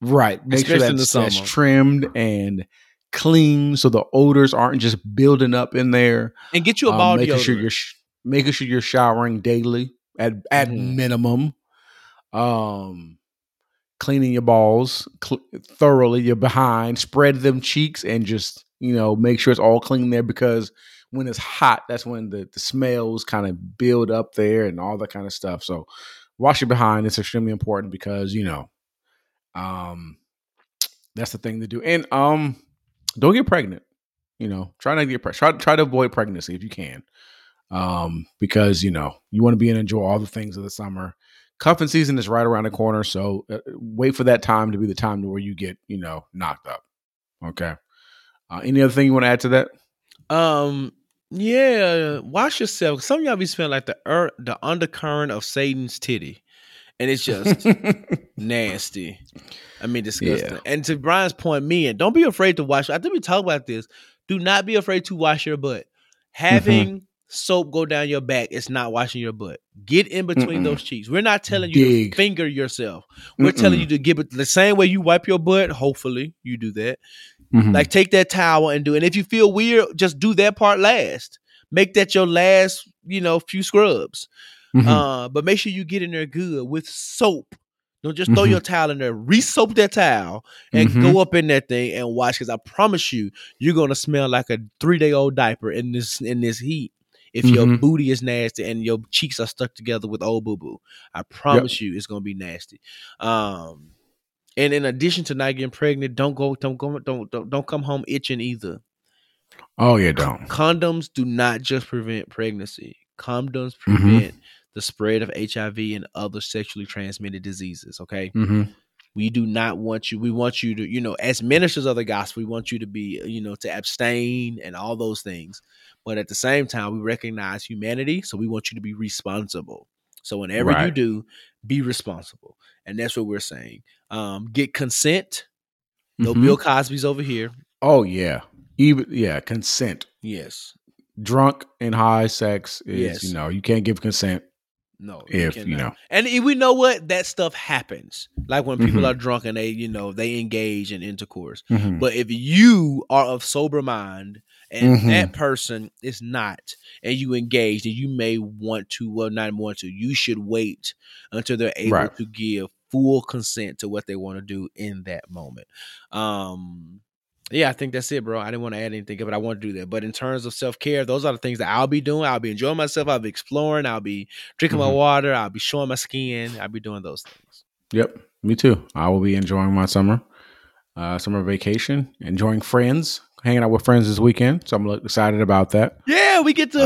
right? Make sure that's trimmed and clean, so the odors aren't just building up in there. And get you a ball deodorant. Making sure you're showering daily at minimum, cleaning your balls thoroughly, your behind, spread them cheeks, and just make sure it's all clean there, because when it's hot, that's when the smells kind of build up there and all that kind of stuff. So wash your behind; it's extremely important because that's the thing to do. And don't get pregnant. Try not to get pregnant. Try to avoid pregnancy if you can. Because you want to be and enjoy all the things of the summer. Cuffing season is right around the corner, so wait for that time to be the time to where you get knocked up. Okay. Any other thing you want to add to that? Yeah, watch yourself. Some of y'all be smelling like the undercurrent of Satan's titty, and it's just nasty. I mean, disgusting. Yeah. And to Brian's point, and don't be afraid to wash. I think we talked about this. Do not be afraid to wash your butt. Soap go down your back, it's not washing your butt. Get in between those cheeks. We're not telling you to finger yourself. We're telling you to give it the same way you wipe your butt. Hopefully you do that. Like, take that towel and do it. And if you feel weird, just do that part last. Make that your last, few scrubs. But make sure you get in there good with soap. Don't just throw your towel in there. Re-soap that towel and go up in that thing and wash, because I promise you, you're going to smell like a 3-day-old diaper in this heat. If your booty is nasty and your cheeks are stuck together with old boo-boo, I promise you it's going to be nasty. And in addition to not getting pregnant, don't come home itching either. Oh, yeah, don't. Condoms do not just prevent pregnancy. Condoms prevent the spread of HIV and other sexually transmitted diseases, okay? We do not want you. We want you to, as ministers of the gospel, we want you to be, to abstain and all those things. But at the same time, we recognize humanity, so we want you to be responsible. So whenever you do, be responsible. And that's what we're saying. Get consent. No Bill Cosby's over here. Oh, yeah. Consent. Yes. Drunk and high sex is, you can't give consent. No, you cannot. And we know what that stuff happens. Like when people are drunk and they, they engage in intercourse. But if you are of sober mind and that person is not, and you engage, and you may want to, well, not want to. You should wait until they're able to give full consent to what they want to do in that moment. Yeah, I think that's it, bro. I didn't want to add anything, but I want to do that. But in terms of self-care, those are the things that I'll be doing. I'll be enjoying myself. I'll be exploring. I'll be drinking my water. I'll be showing my skin. I'll be doing those things. Yep, me too. I will be enjoying my summer vacation, enjoying friends, hanging out with friends this weekend. So I'm excited about that. Yeah, we get to,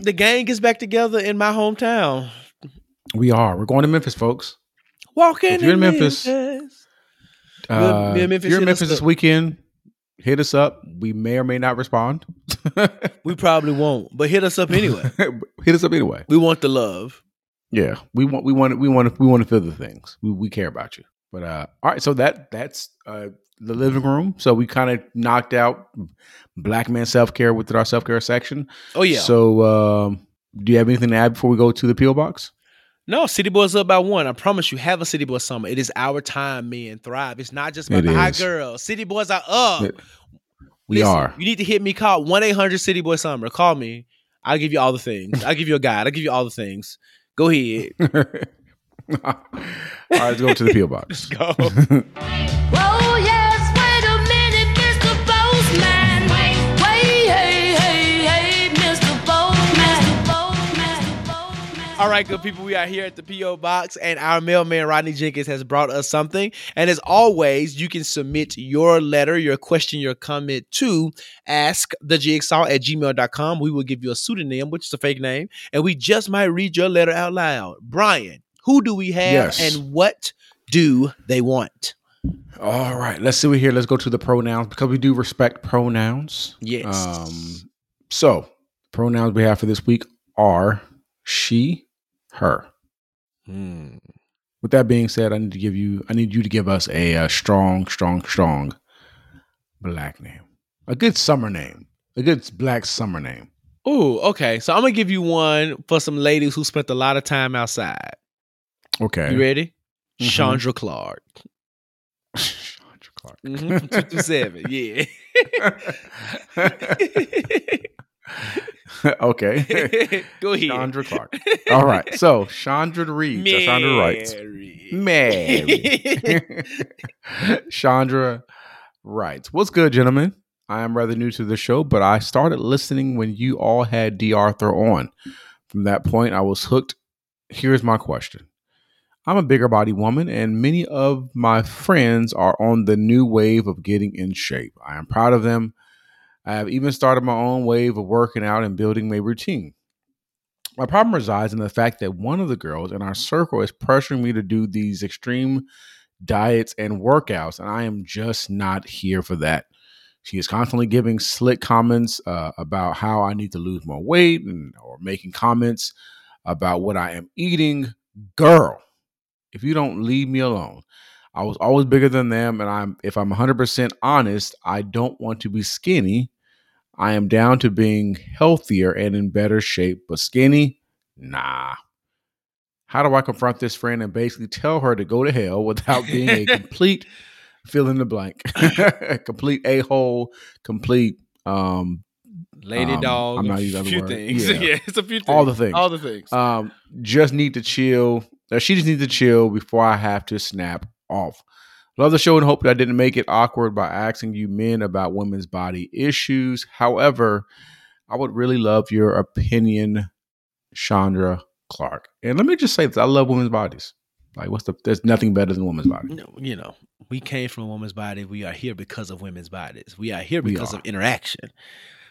the gang gets back together in my hometown. We are. We're going to Memphis, folks. Walking in Memphis. If you're in Memphis this weekend, hit us up. We may or may not respond. We probably won't, but hit us up anyway. We want the love. Yeah, we want to feel the things. We care about you. But all right, so that's the living room. So we kind of knocked out Black Man self-care within our self-care section. Oh yeah. So do you have anything to add before we go to the P.O. Box? No, City Boys up by one. I promise you, have a City Boy summer. It is our time, men. Thrive. It's not just about the hot girls. City Boys are up. Listen, you need to hit me. Call 1-800-CITY-BOY-SUMMER. Call me. I'll give you all the things. I'll give you a guide. I'll give you all the things. Go ahead. All right, let's go to the P.O. Box. Let's go. Oh, yes. Wait a minute, Mr. Boseman. Wait, hey, Mr. Boseman. All right, good people, we are here at the P.O. Box, and our mailman, Rodney Jenkins, has brought us something. And as always, you can submit your letter, your question, your comment to askthejigsaw@gmail.com. We will give you a pseudonym, which is a fake name, and we just might read your letter out loud. Brian, who do we have and what do they want? All right, let's see what here. Let's go to the pronouns because we do respect pronouns. Yes. So pronouns we have for this week are she, her. With that being said, I need you to give us a strong black name, a good summer name, a good black summer name. Ooh, okay. So I'm gonna give you one for some ladies who spent a lot of time outside. Okay, you ready? Mm-hmm. Chandra Clark. Chandra Clark. Mm-hmm. 227. Yeah. Okay. Go ahead. Chandra Clark. All right. So Chandra reads. Mary. Chandra writes. Mary. Chandra writes. What's good, gentlemen? I am rather new to the show, but I started listening when you all had D. Arthur on. From that point, I was hooked. Here's my question. I'm a bigger body woman, and many of my friends are on the new wave of getting in shape. I am proud of them. I have even started my own wave of working out and building my routine. My problem resides in the fact that one of the girls in our circle is pressuring me to do these extreme diets and workouts, and I am just not here for that. She is constantly giving slick comments about how I need to lose more weight or making comments about what I am eating. Girl, if you don't leave me alone. I was always bigger than them, and if I'm 100% honest, I don't want to be skinny. I am down to being healthier and in better shape, but skinny? Nah. How do I confront this friend and basically tell her to go to hell without being a complete fill in the blank, complete a-hole, complete lady dog? I'm not using other words. Things. Yeah. Yeah, it's a few things. All the things. She just needs to chill before I have to snap off. Love the show and hope that I didn't make it awkward by asking you men about women's body issues. However, I would really love your opinion, Chandra Clark. And let me just say this. I love women's bodies. Like, there's nothing better than a woman's body. No, you know, we came from a woman's body. We are here because of women's bodies. We are here because of interaction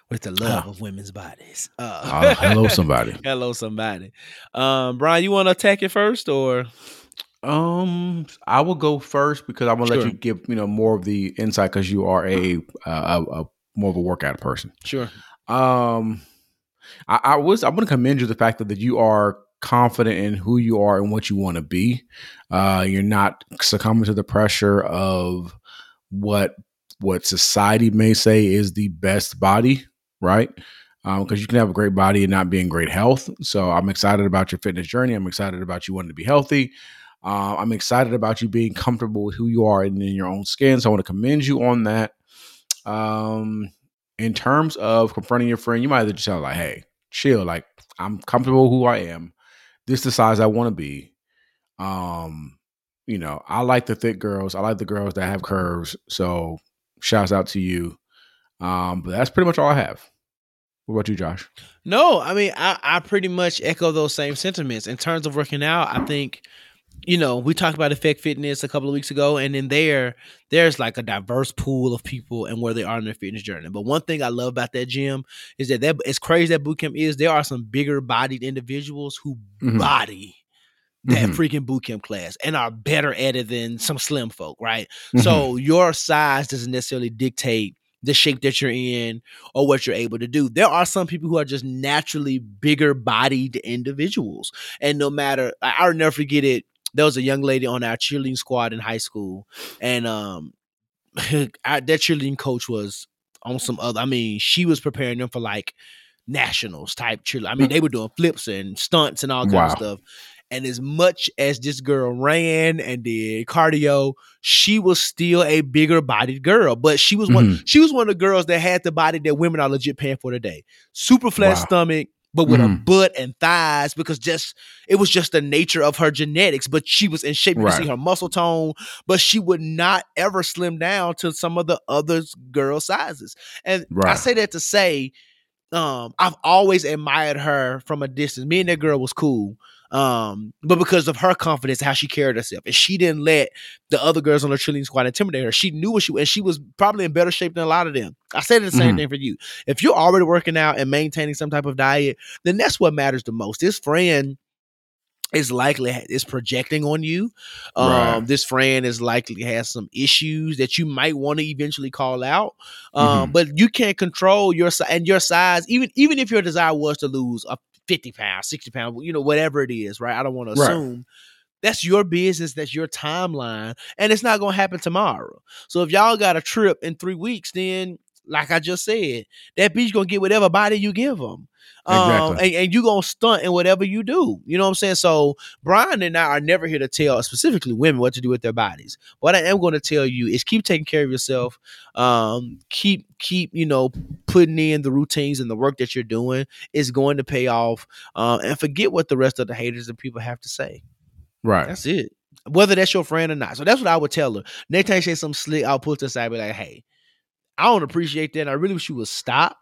with the love of women's bodies. Hello, somebody. Hello, somebody. Brian, you want to attack it first or... I will go first because I'm gonna let you give more of the insight because you are a more of a workout person. Sure. I'm gonna commend you the fact that you are confident in who you are and what you want to be. You're not succumbing to the pressure of what society may say is the best body, right? Because you can have a great body and not be in great health. So I'm excited about your fitness journey. I'm excited about you wanting to be healthy. I'm excited about you being comfortable with who you are and in your own skin. So I want to commend you on that. In terms of confronting your friend, you might just tell like, hey, chill. Like, I'm comfortable who I am. This is the size I want to be. I like the thick girls. I like the girls that have curves. So shouts out to you. But that's pretty much all I have. What about you, Josh? No, I mean, I pretty much echo those same sentiments. In terms of working out, I think... we talked about Effect Fitness a couple of weeks ago, and in there's like a diverse pool of people and where they are in their fitness journey. But one thing I love about that gym is that as crazy that boot camp is, there are some bigger bodied individuals who body that freaking boot camp class and are better at it than some slim folk, right? So your size doesn't necessarily dictate the shape that you're in or what you're able to do. There are some people who are just naturally bigger bodied individuals. And no matter, I'll never forget it. There was a young lady on our cheerleading squad in high school, and that cheerleading coach was on some other. I mean, she was preparing them for like nationals type cheerleading. I mean, they were doing flips and stunts and all kind of stuff. And as much as this girl ran and did cardio, she was still a bigger bodied girl. But she was one of the girls that had the body that women are legit paying for today. Super flat stomach, but with a butt and thighs, because it was just the nature of her genetics. But she was in shape. You could see her muscle tone, but she would not ever slim down to some of the other girl sizes. And I say that to say, I've always admired her from a distance. Me and that girl was cool. But because of her confidence, how she carried herself, and she didn't let the other girls on her cheerleading squad intimidate her. She knew what and she was probably in better shape than a lot of them. I said the same thing for you. If you're already working out and maintaining some type of diet, then that's what matters the most. This friend is likely is projecting on you. Right. This friend is likely has some issues that you might want to eventually call out. But you can't control your size. Even if your desire was to lose a 50 pounds, 60 pounds, you know, whatever it is, right? I don't want to assume. That's your business. That's your timeline. And it's not going to happen tomorrow. So if y'all got a trip in 3 weeks, then like I just said, that bitch going to get whatever body you give them. Exactly. And you're going to stunt in whatever you do. You know what I'm saying? So Brian and I are never here to tell specifically women what to do with their bodies. What I am going to tell you is keep taking care of yourself. Keep, you know, putting in the routines and the work that you're doing. It's going to pay off. And forget what the rest of the haters and people have to say. Right. That's it. Whether that's your friend or not. So that's what I would tell her. Next time she says something slick, I'll pull to the side and be like, hey, I don't appreciate that. And I really wish you would stop.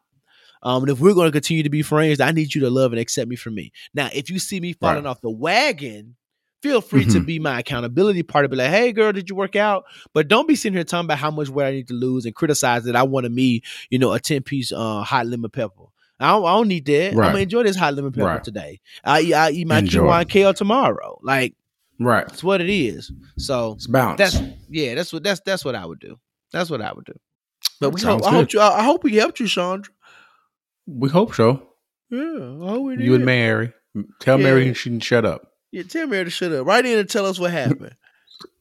And if we're going to continue to be friends, I need you to love and accept me for me. Now, if you see me falling off the wagon, feel free to be my accountability partner. Be like, hey, girl, did you work out? But don't be sitting here talking about how much weight I need to lose and criticize that I wanted me, you know, a 10-piece hot lemon pepper. I don't need that. Right. I'm going to enjoy this hot lemon pepper today. I eat my quinoa and kale tomorrow. Like, that's what it is. So it's balanced. That's what I would do. That's what I would do. But I hope we helped you, Chandra. We hope so. Yeah, I hope we did. You and Mary. Tell Mary she can shut up. Yeah, tell Mary to shut up. Write in and tell us what happened.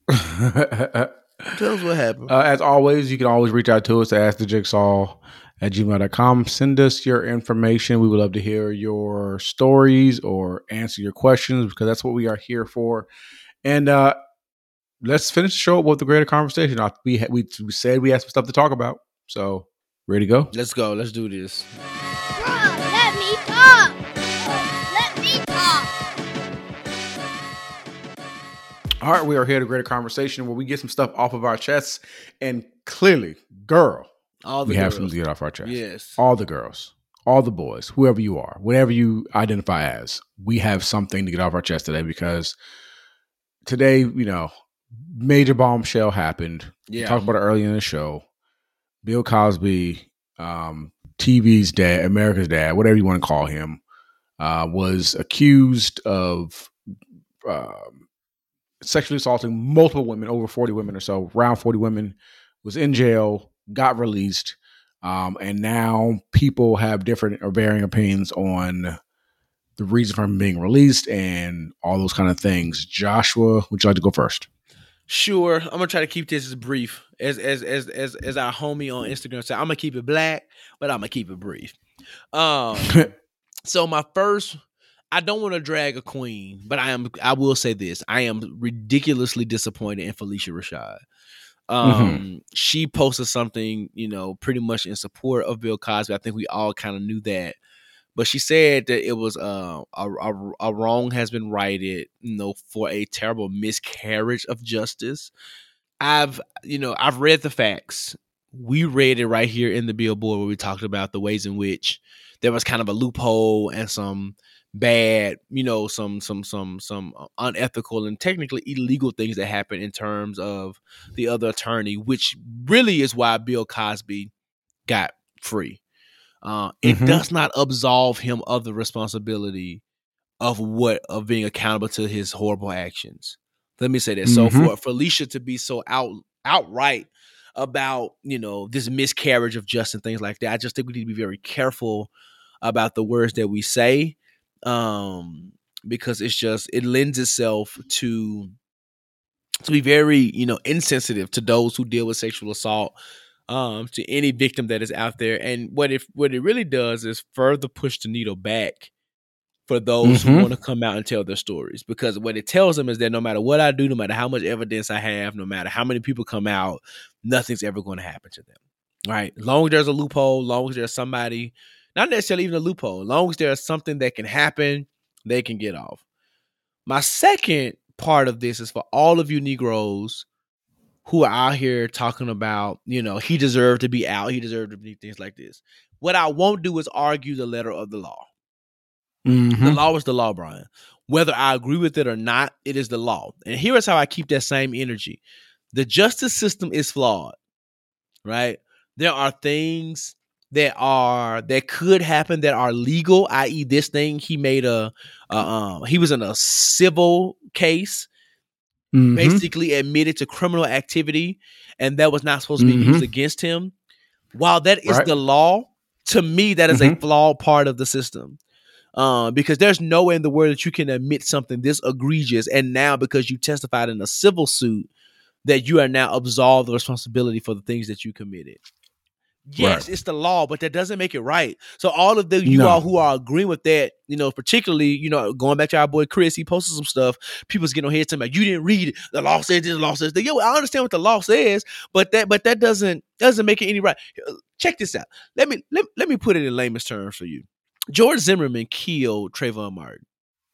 Tell us what happened. As always, you can always reach out to us at askthejigsaw@gmail.com. Send us your information. We would love to hear your stories or answer your questions because that's what we are here for. And let's finish the show up with a greater conversation. We said we had some stuff to talk about. So, ready to go? Let's go. Let's do this. All right, we are here to create a conversation where we get some stuff off of our chests, and clearly, we have something to get off our chests. Yes, all the girls, all the boys, whoever you are, whatever you identify as, we have something to get off our chest today because today, you know, major bombshell happened. Yeah, we talked about it earlier in the show. Bill Cosby, TV's dad, America's dad, whatever you want to call him, was accused of. Sexually assaulting multiple women, over 40 women or so, around 40 women, was in jail, got released. And now people have different or varying opinions on the reason for him being released and all those kind of things. Joshua, would you like to go first? Sure. I'm going to try to keep this as brief as our homie on Instagram said. I'm going to keep it black, but I'm going to keep it brief. So my first... I don't want to drag a queen, but I will say this. I am ridiculously disappointed in Felicia Rashad. She posted something, you know, pretty much in support of Bill Cosby. I think we all kind of knew that. But she said that it was a wrong has been righted, you know, for a terrible miscarriage of justice. I've read the facts. We read it right here in the Billboard where we talked about the ways in which there was kind of a loophole and some bad, you know, some unethical and technically illegal things that happen in terms of the other attorney, which really is why Bill Cosby got free. It does not absolve him of the responsibility of being accountable to his horrible actions. Let me say that. So for Felicia to be so outright about, you know, this miscarriage of justice and things like that, I just think we need to be very careful about the words that we say. Because it lends itself to be very, you know, insensitive to those who deal with sexual assault, to any victim that is out there. And what it really does is further push the needle back for those who want to come out and tell their stories. Because what it tells them is that no matter what I do, no matter how much evidence I have, no matter how many people come out, nothing's ever going to happen to them. Right? Long as there's a loophole, long as there's somebody. Not necessarily even a loophole. As long as there is something that can happen, they can get off. My second part of this is for all of you Negroes who are out here talking about, you know, he deserved to be out. He deserved to be things like this. What I won't do is argue the letter of the law. The law is the law, Brian. Whether I agree with it or not, it is the law. And here is how I keep that same energy. The justice system is flawed, right? There are things that could happen that are legal, i.e. this thing, he made he was in a civil case, mm-hmm. basically admitted to criminal activity, and that was not supposed to be mm-hmm. used against him. While that is right. the law, to me, that is mm-hmm. a flawed part of the system. Because there's no way in the world that you can admit something this egregious, and now because you testified in a civil suit, that you are now absolved of responsibility for the things that you committed. Yes, right. It's the law, but that doesn't make it right. So all of the all who are agreeing with that, particularly, going back to our boy Chris, he posted some stuff. People's getting on here talking about you didn't read it. The law says this, the law says that. Yo, I understand what the law says, but that doesn't make it any right. Check this out. Let me put it in layman's terms for you. George Zimmerman killed Trayvon Martin.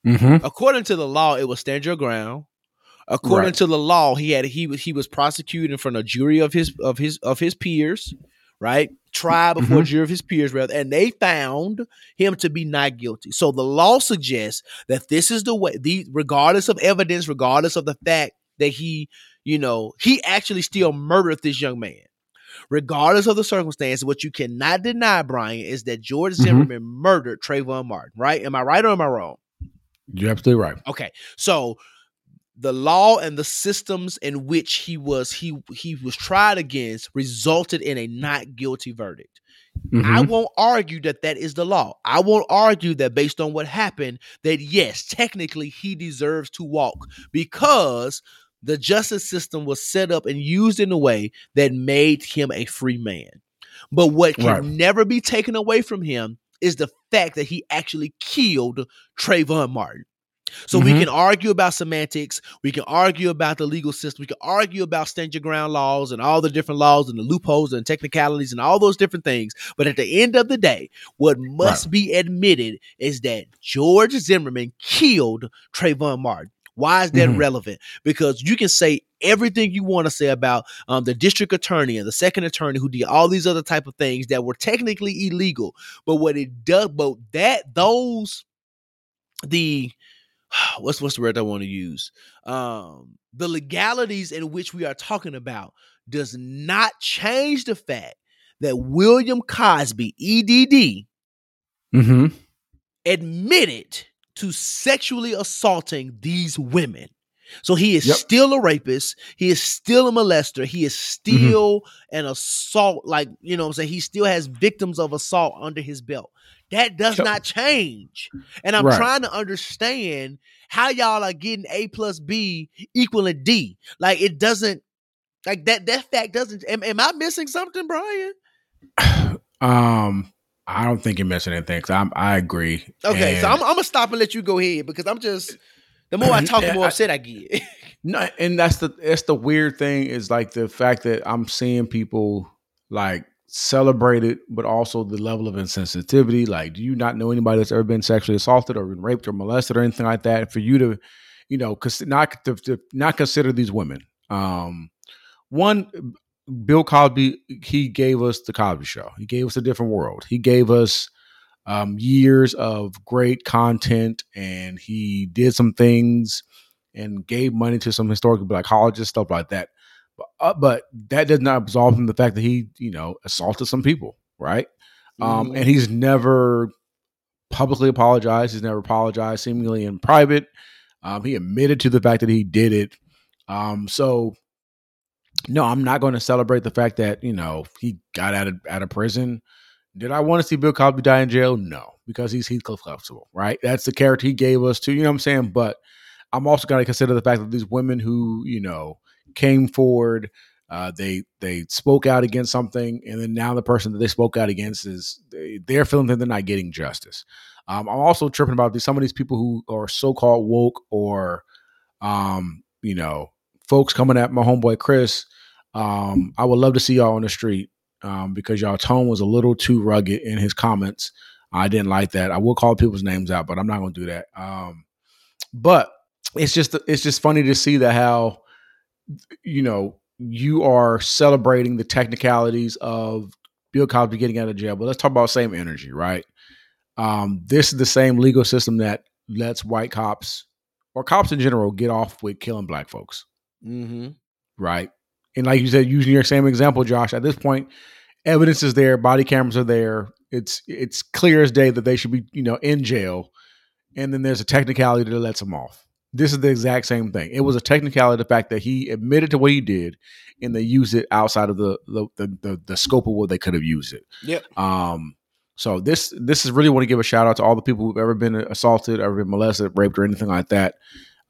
Mm-hmm. According to the law, it was stand your ground. According right. to the law, he was prosecuted in front of a jury of his peers. Right? Tried before mm-hmm. a jury of his peers, rather, and they found him to be not guilty. So the law suggests that this is the way, regardless of evidence, regardless of the fact that he actually still murdered this young man. Regardless of the circumstances, what you cannot deny, Brian, is that George Zimmerman mm-hmm. murdered Trayvon Martin, right? Am I right or am I wrong? You're absolutely right. Okay. So the law and the systems in which he was tried against resulted in a not guilty verdict. Mm-hmm. I won't argue that is the law. I won't argue that based on what happened, that yes, technically he deserves to walk because the justice system was set up and used in a way that made him a free man. But what can right. never be taken away from him is the fact that he actually killed Trayvon Martin. So mm-hmm. we can argue about semantics. We can argue about the legal system. We can argue about stand your ground laws and all the different laws and the loopholes and technicalities and all those different things. But at the end of the day, what must right. be admitted is that George Zimmerman killed Trayvon Martin. Why is that mm-hmm. relevant? Because you can say everything you want to say about the district attorney and the second attorney who did all these other type of things that were technically illegal. But what it does, but that those the what's the word I want to use? The legalities in which we are talking about does not change the fact that William Cosby, EDD, mm-hmm. admitted to sexually assaulting these women. So he is yep. still a rapist. He is still a molester. He is still mm-hmm. an assault. Like, what I'm saying? He still has victims of assault under his belt. That does not change. And I'm right. trying to understand how y'all are getting A plus B equaling D. Like, it doesn't, like that fact doesn't, am I missing something, Brian? I don't think you're missing anything. I agree. Okay. And so I'm going to stop and let you go ahead because I'm just, the more I talk, the more upset I get. No, and that's the weird thing is like the fact that I'm seeing people like celebrate it, but also the level of insensitivity. Like, do you not know anybody that's ever been sexually assaulted or been raped or molested or anything like that? For you to, not consider these women. One, Bill Cosby, he gave us the Cosby Show. He gave us a different world. He gave us years of great content, and he did some things and gave money to some historical black colleges, stuff like that. But that does not absolve him the fact that he, assaulted some people, right? Mm-hmm. And he's never publicly apologized. He's never apologized, seemingly in private. He admitted to the fact that he did it. No, I'm not going to celebrate the fact that, he got out of prison. Did I want to see Bill Cosby die in jail? No, because he's Heathcliff Huxtable, right? That's the character he gave us to, But I'm also going to consider the fact that these women who, came forward, they spoke out against something, and then now the person that they spoke out against is they're feeling that they're not getting justice. I'm also tripping about some of these people who are so-called woke or, folks coming at my homeboy Chris, I would love to see y'all on the street because y'all tone was a little too rugged in his comments. I didn't like that. I will call people's names out, but I'm not going to do that. But it's just funny to see that how you are celebrating the technicalities of Bill Cosby getting out of jail. But let's talk about same energy, right? This is the same legal system that lets white cops or cops in general get off with killing black folks. Mm-hmm. Right. And like you said, using your same example, Josh, at this point, evidence is there. Body cameras are there. It's clear as day that they should be, you know, in jail. And then there's a technicality that lets them off. This is the exact same thing. It was a technicality, the fact that he admitted to what he did and they used it outside of the scope of what they could have used it. Yep. So this is really want to give a shout out to all the people who've ever been assaulted, ever been molested, raped, or anything like that.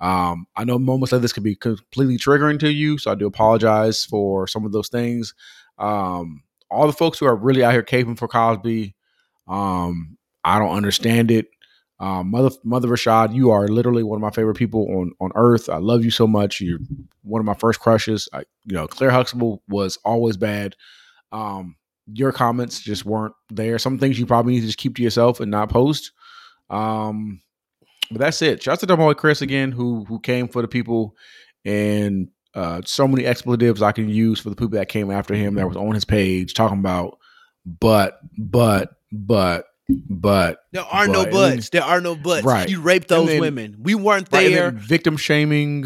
I know moments like this could be completely triggering to you, so I do apologize for some of those things. All the folks who are really out here caping for Cosby, I don't understand it. Mother Rashad, you are literally one of my favorite people on earth. I love you so much. You're one of my first crushes. Claire Huxtable was always bad. Your comments just weren't there. Some things you probably need to just keep to yourself and not post. But that's it. Shout out to Dumb Boy Chris again, who came for the people, and so many expletives I can use for the people that came after him that was on his page talking about but. There are no buts. There are no buts. Right. You raped those women. We weren't there. Victim shaming,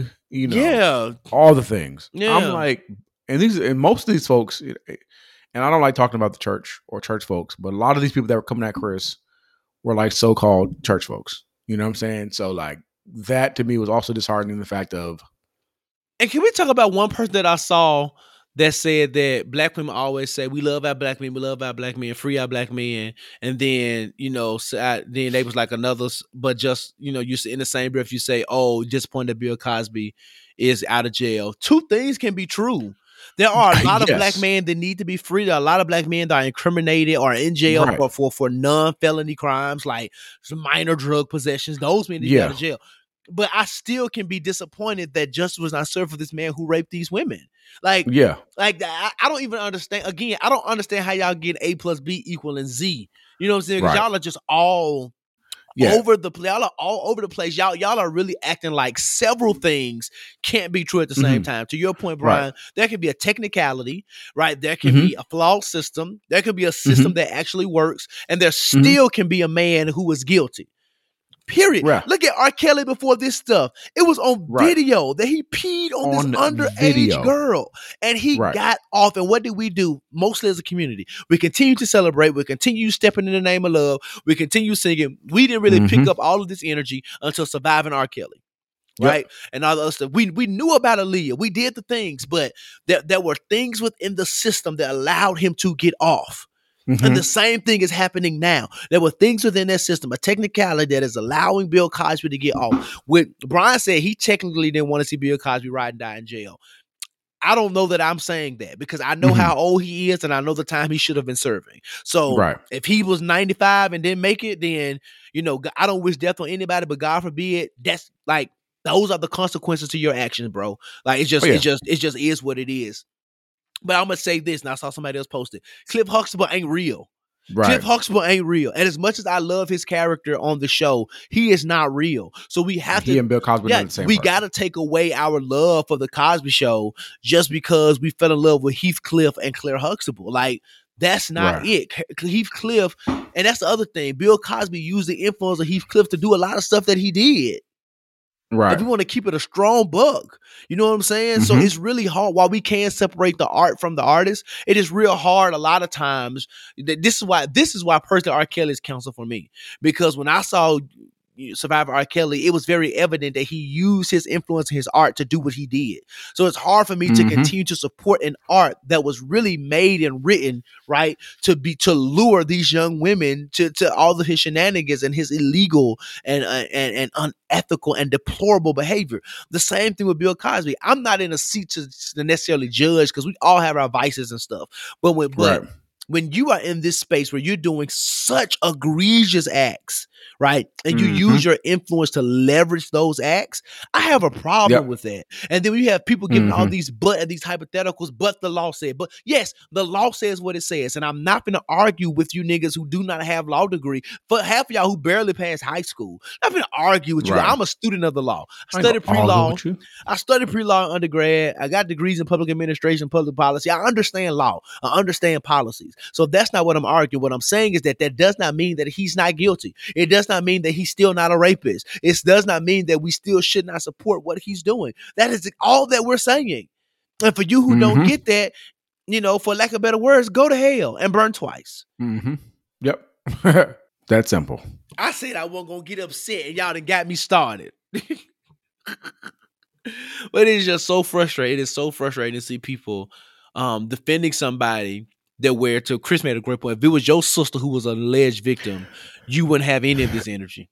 all the things. Yeah. I'm like, and most of these folks, and I don't like talking about the church or church folks, but a lot of these people that were coming at Chris were like so-called church folks. You know what I'm saying? So like that to me was also disheartening, the fact of. And can we talk about one person that I saw that said that black women always say, we love our black men, free our black men. And then, then they was like another, but just, you in the same breath, you say, oh, disappointed Bill Cosby is out of jail. Two things can be true. There are a lot of black men that need to be freed. There are a lot of black men that are incriminated or in jail for non-felony crimes, like minor drug possessions. Those men need to be out of jail. But I still can be disappointed that justice was not served for this man who raped these women. I don't even understand. Again, I don't understand how y'all get A plus B equaling Z. You know what I'm saying? Because y'all are just all... over the place. Y'all are all over the place. Y'all are really acting like several things can't be true at the same time. To your point, Brian, there can be a technicality, right? There can be a flawed system. There can be a system that actually works. And there still can be a man who is guilty. Period. Right. Look at R. Kelly before this stuff. It was on video that he peed on this underage girl. And he got off. And what did we do? Mostly as a community. We continue to celebrate. We continue stepping in the name of love. We continue singing. We didn't really pick up all of this energy until Surviving R. Kelly. Right? Yep. And all the other stuff. We knew about Aaliyah. We did the things. But there were things within the system that allowed him to get off. And the same thing is happening now. There were things within that system, a technicality that is allowing Bill Cosby to get off. When Brian said he technically didn't want to see Bill Cosby ride and die in jail. I don't know that I'm saying that, because I know how old he is and I know the time he should have been serving. So if he was 95 and didn't make it, then, I don't wish death on anybody, but God forbid, that's like, those are the consequences to your actions, bro. Like, it just is what it is. But I'm going to say this, and I saw somebody else post it. Cliff Huxtable ain't real. Right. Cliff Huxtable ain't real. And as much as I love his character on the show, he is not real. So we have to... He and Bill Cosby are the same. We got to take away our love for The Cosby Show just because we fell in love with Heathcliff and Claire Huxtable. Like, that's not it. Heathcliff, and that's the other thing. Bill Cosby used the influence of Heathcliff to do a lot of stuff that he did. Right. If you want to keep it a strong buck, you know what I'm saying? So it's really hard. While we can separate the art from the artist, it is real hard a lot of times. This is why personally R. Kelly is counsel for me, because when I saw Survivor R. Kelly, it was very evident that he used his influence and his art to do what he did. So it's hard for me to continue to support an art that was really made and written, right, to lure these young women to all of his shenanigans and his illegal and unethical and deplorable behavior. The same thing with Bill Cosby. I'm not in a seat to necessarily judge, because we all have our vices and stuff. But when you are in this space where you're doing such egregious acts, right, and you use your influence to leverage those acts, I have a problem with that. And then we have people giving all these these hypotheticals, but the law said, but yes, the law says what it says. And I'm not going to argue with you niggas who do not have law degree, but half of y'all who barely passed high school. I'm going to argue with you. I'm a student of the law. I studied pre-law in undergrad. I got degrees in public administration, public policy. I understand law. I understand policies. So that's not what I'm arguing. What I'm saying is that does not mean that he's not guilty. It does not mean that he's still not a rapist. It does not mean that we still should not support what he's doing. That is all that we're saying. And for you who don't get that, you know, for lack of better words, go to hell and burn twice. Mm-hmm. Yep. That simple. I said I wasn't going to get upset and y'all done got me started. But it's just so frustrating. It is so frustrating to see people defending somebody that where, to Chris made a great point, if it was your sister who was an alleged victim, you wouldn't have any of this energy.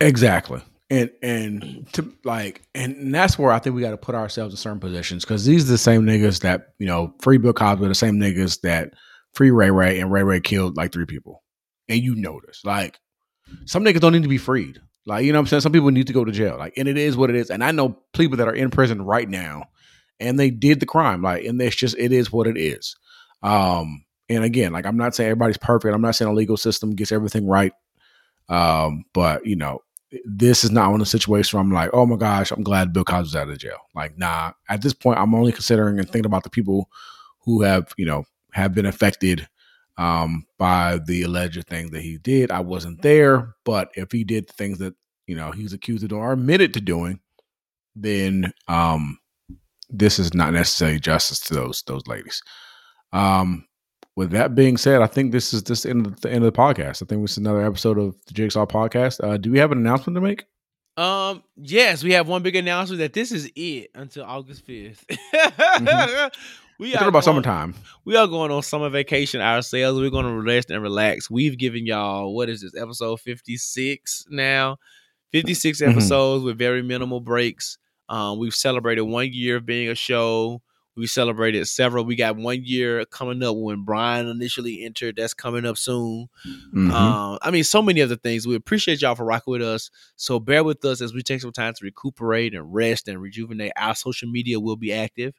Exactly. And to like, and that's where I think we got to put ourselves in certain positions, because these are the same niggas that, you know, free Bill Cosby, the same niggas that free Ray Ray, and Ray Ray killed like 3 people. And you notice, like, some niggas don't need to be freed. Like, you know what I'm saying? Some people need to go to jail. Like, and it is what it is. And I know people that are in prison right now and they did the crime. Like, and it's just, it is what it is. And again, like, I'm not saying everybody's perfect. I'm not saying a legal system gets everything right. But, you know, this is not one of the situations where I'm like, oh my gosh, I'm glad Bill Cosby's out of jail. Like, nah, at this point, I'm only considering and thinking about the people who have, you know, have been affected by the alleged thing that he did. I wasn't there, but if he did things that, you know, he's accused of or admitted to doing, then this is not necessarily justice to those ladies. With that being said, I think this is the end of the podcast. I think this is another episode of the Jigsaw Podcast. Do we have an announcement to make? Yes, we have one big announcement that this is it until August 5th. Mm-hmm. Summertime. We are going on summer vacation ourselves. We're going to rest and relax. We've given y'all, what is this, episode 56 now? 56 episodes with very minimal breaks. We've celebrated 1 year of being a show. We celebrated several. We got 1 year coming up when Brian initially entered. That's coming up soon. I mean, so many other things. We appreciate y'all for rocking with us. So bear with us as we take some time to recuperate and rest and rejuvenate. Our social media will be active.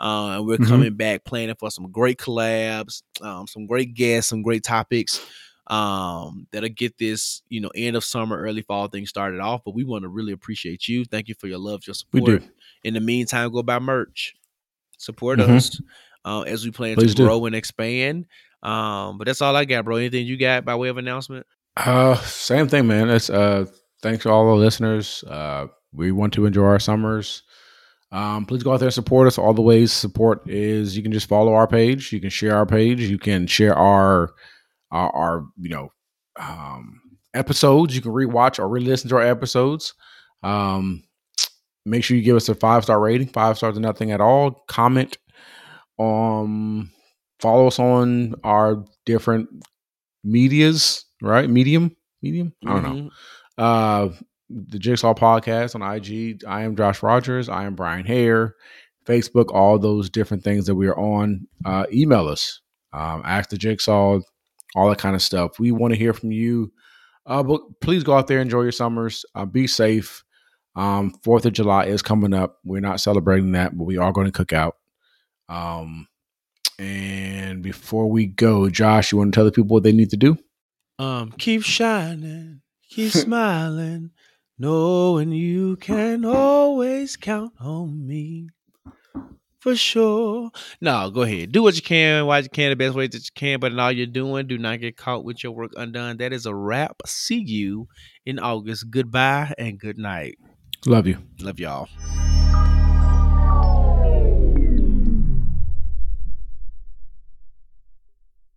And we're coming back planning for some great collabs, some great guests, some great topics that'll get this, you know, end of summer, early fall thing started off. But we want to really appreciate you. Thank you for your love, your support. We do. In the meantime, go buy merch. Support us as we plan to grow and expand. But that's all I got, bro. Anything you got by way of announcement? Same thing, man. It's thanks to all the listeners. We want to enjoy our summers. Please go out there and support us. All the ways support is you can just follow our page, you can share our page, you can share our you know episodes. You can rewatch or re-listen to our episodes. Make sure you give us a 5-star rating, 5 stars or nothing at all. Comment, follow us on our different medias, right? Medium. I don't know. The Jigsaw Podcast on IG. I am Josh Rogers. I am Brian Hare. Facebook, all those different things that we are on. Email us, ask the Jigsaw, all that kind of stuff. We want to hear from you. But please go out there, enjoy your summers. Be safe. 4th of July is coming up. We're not celebrating that, but we are going to cook out. And before we go, Josh, you want to tell the people what they need to do? Keep shining, keep smiling, knowing you can always count on me. For sure. No, go ahead. Do what you can, why you can, the best way that you can, but in all you're doing, do not get caught with your work undone. That is a wrap. See you in August. Goodbye and good night. Love you. Love y'all.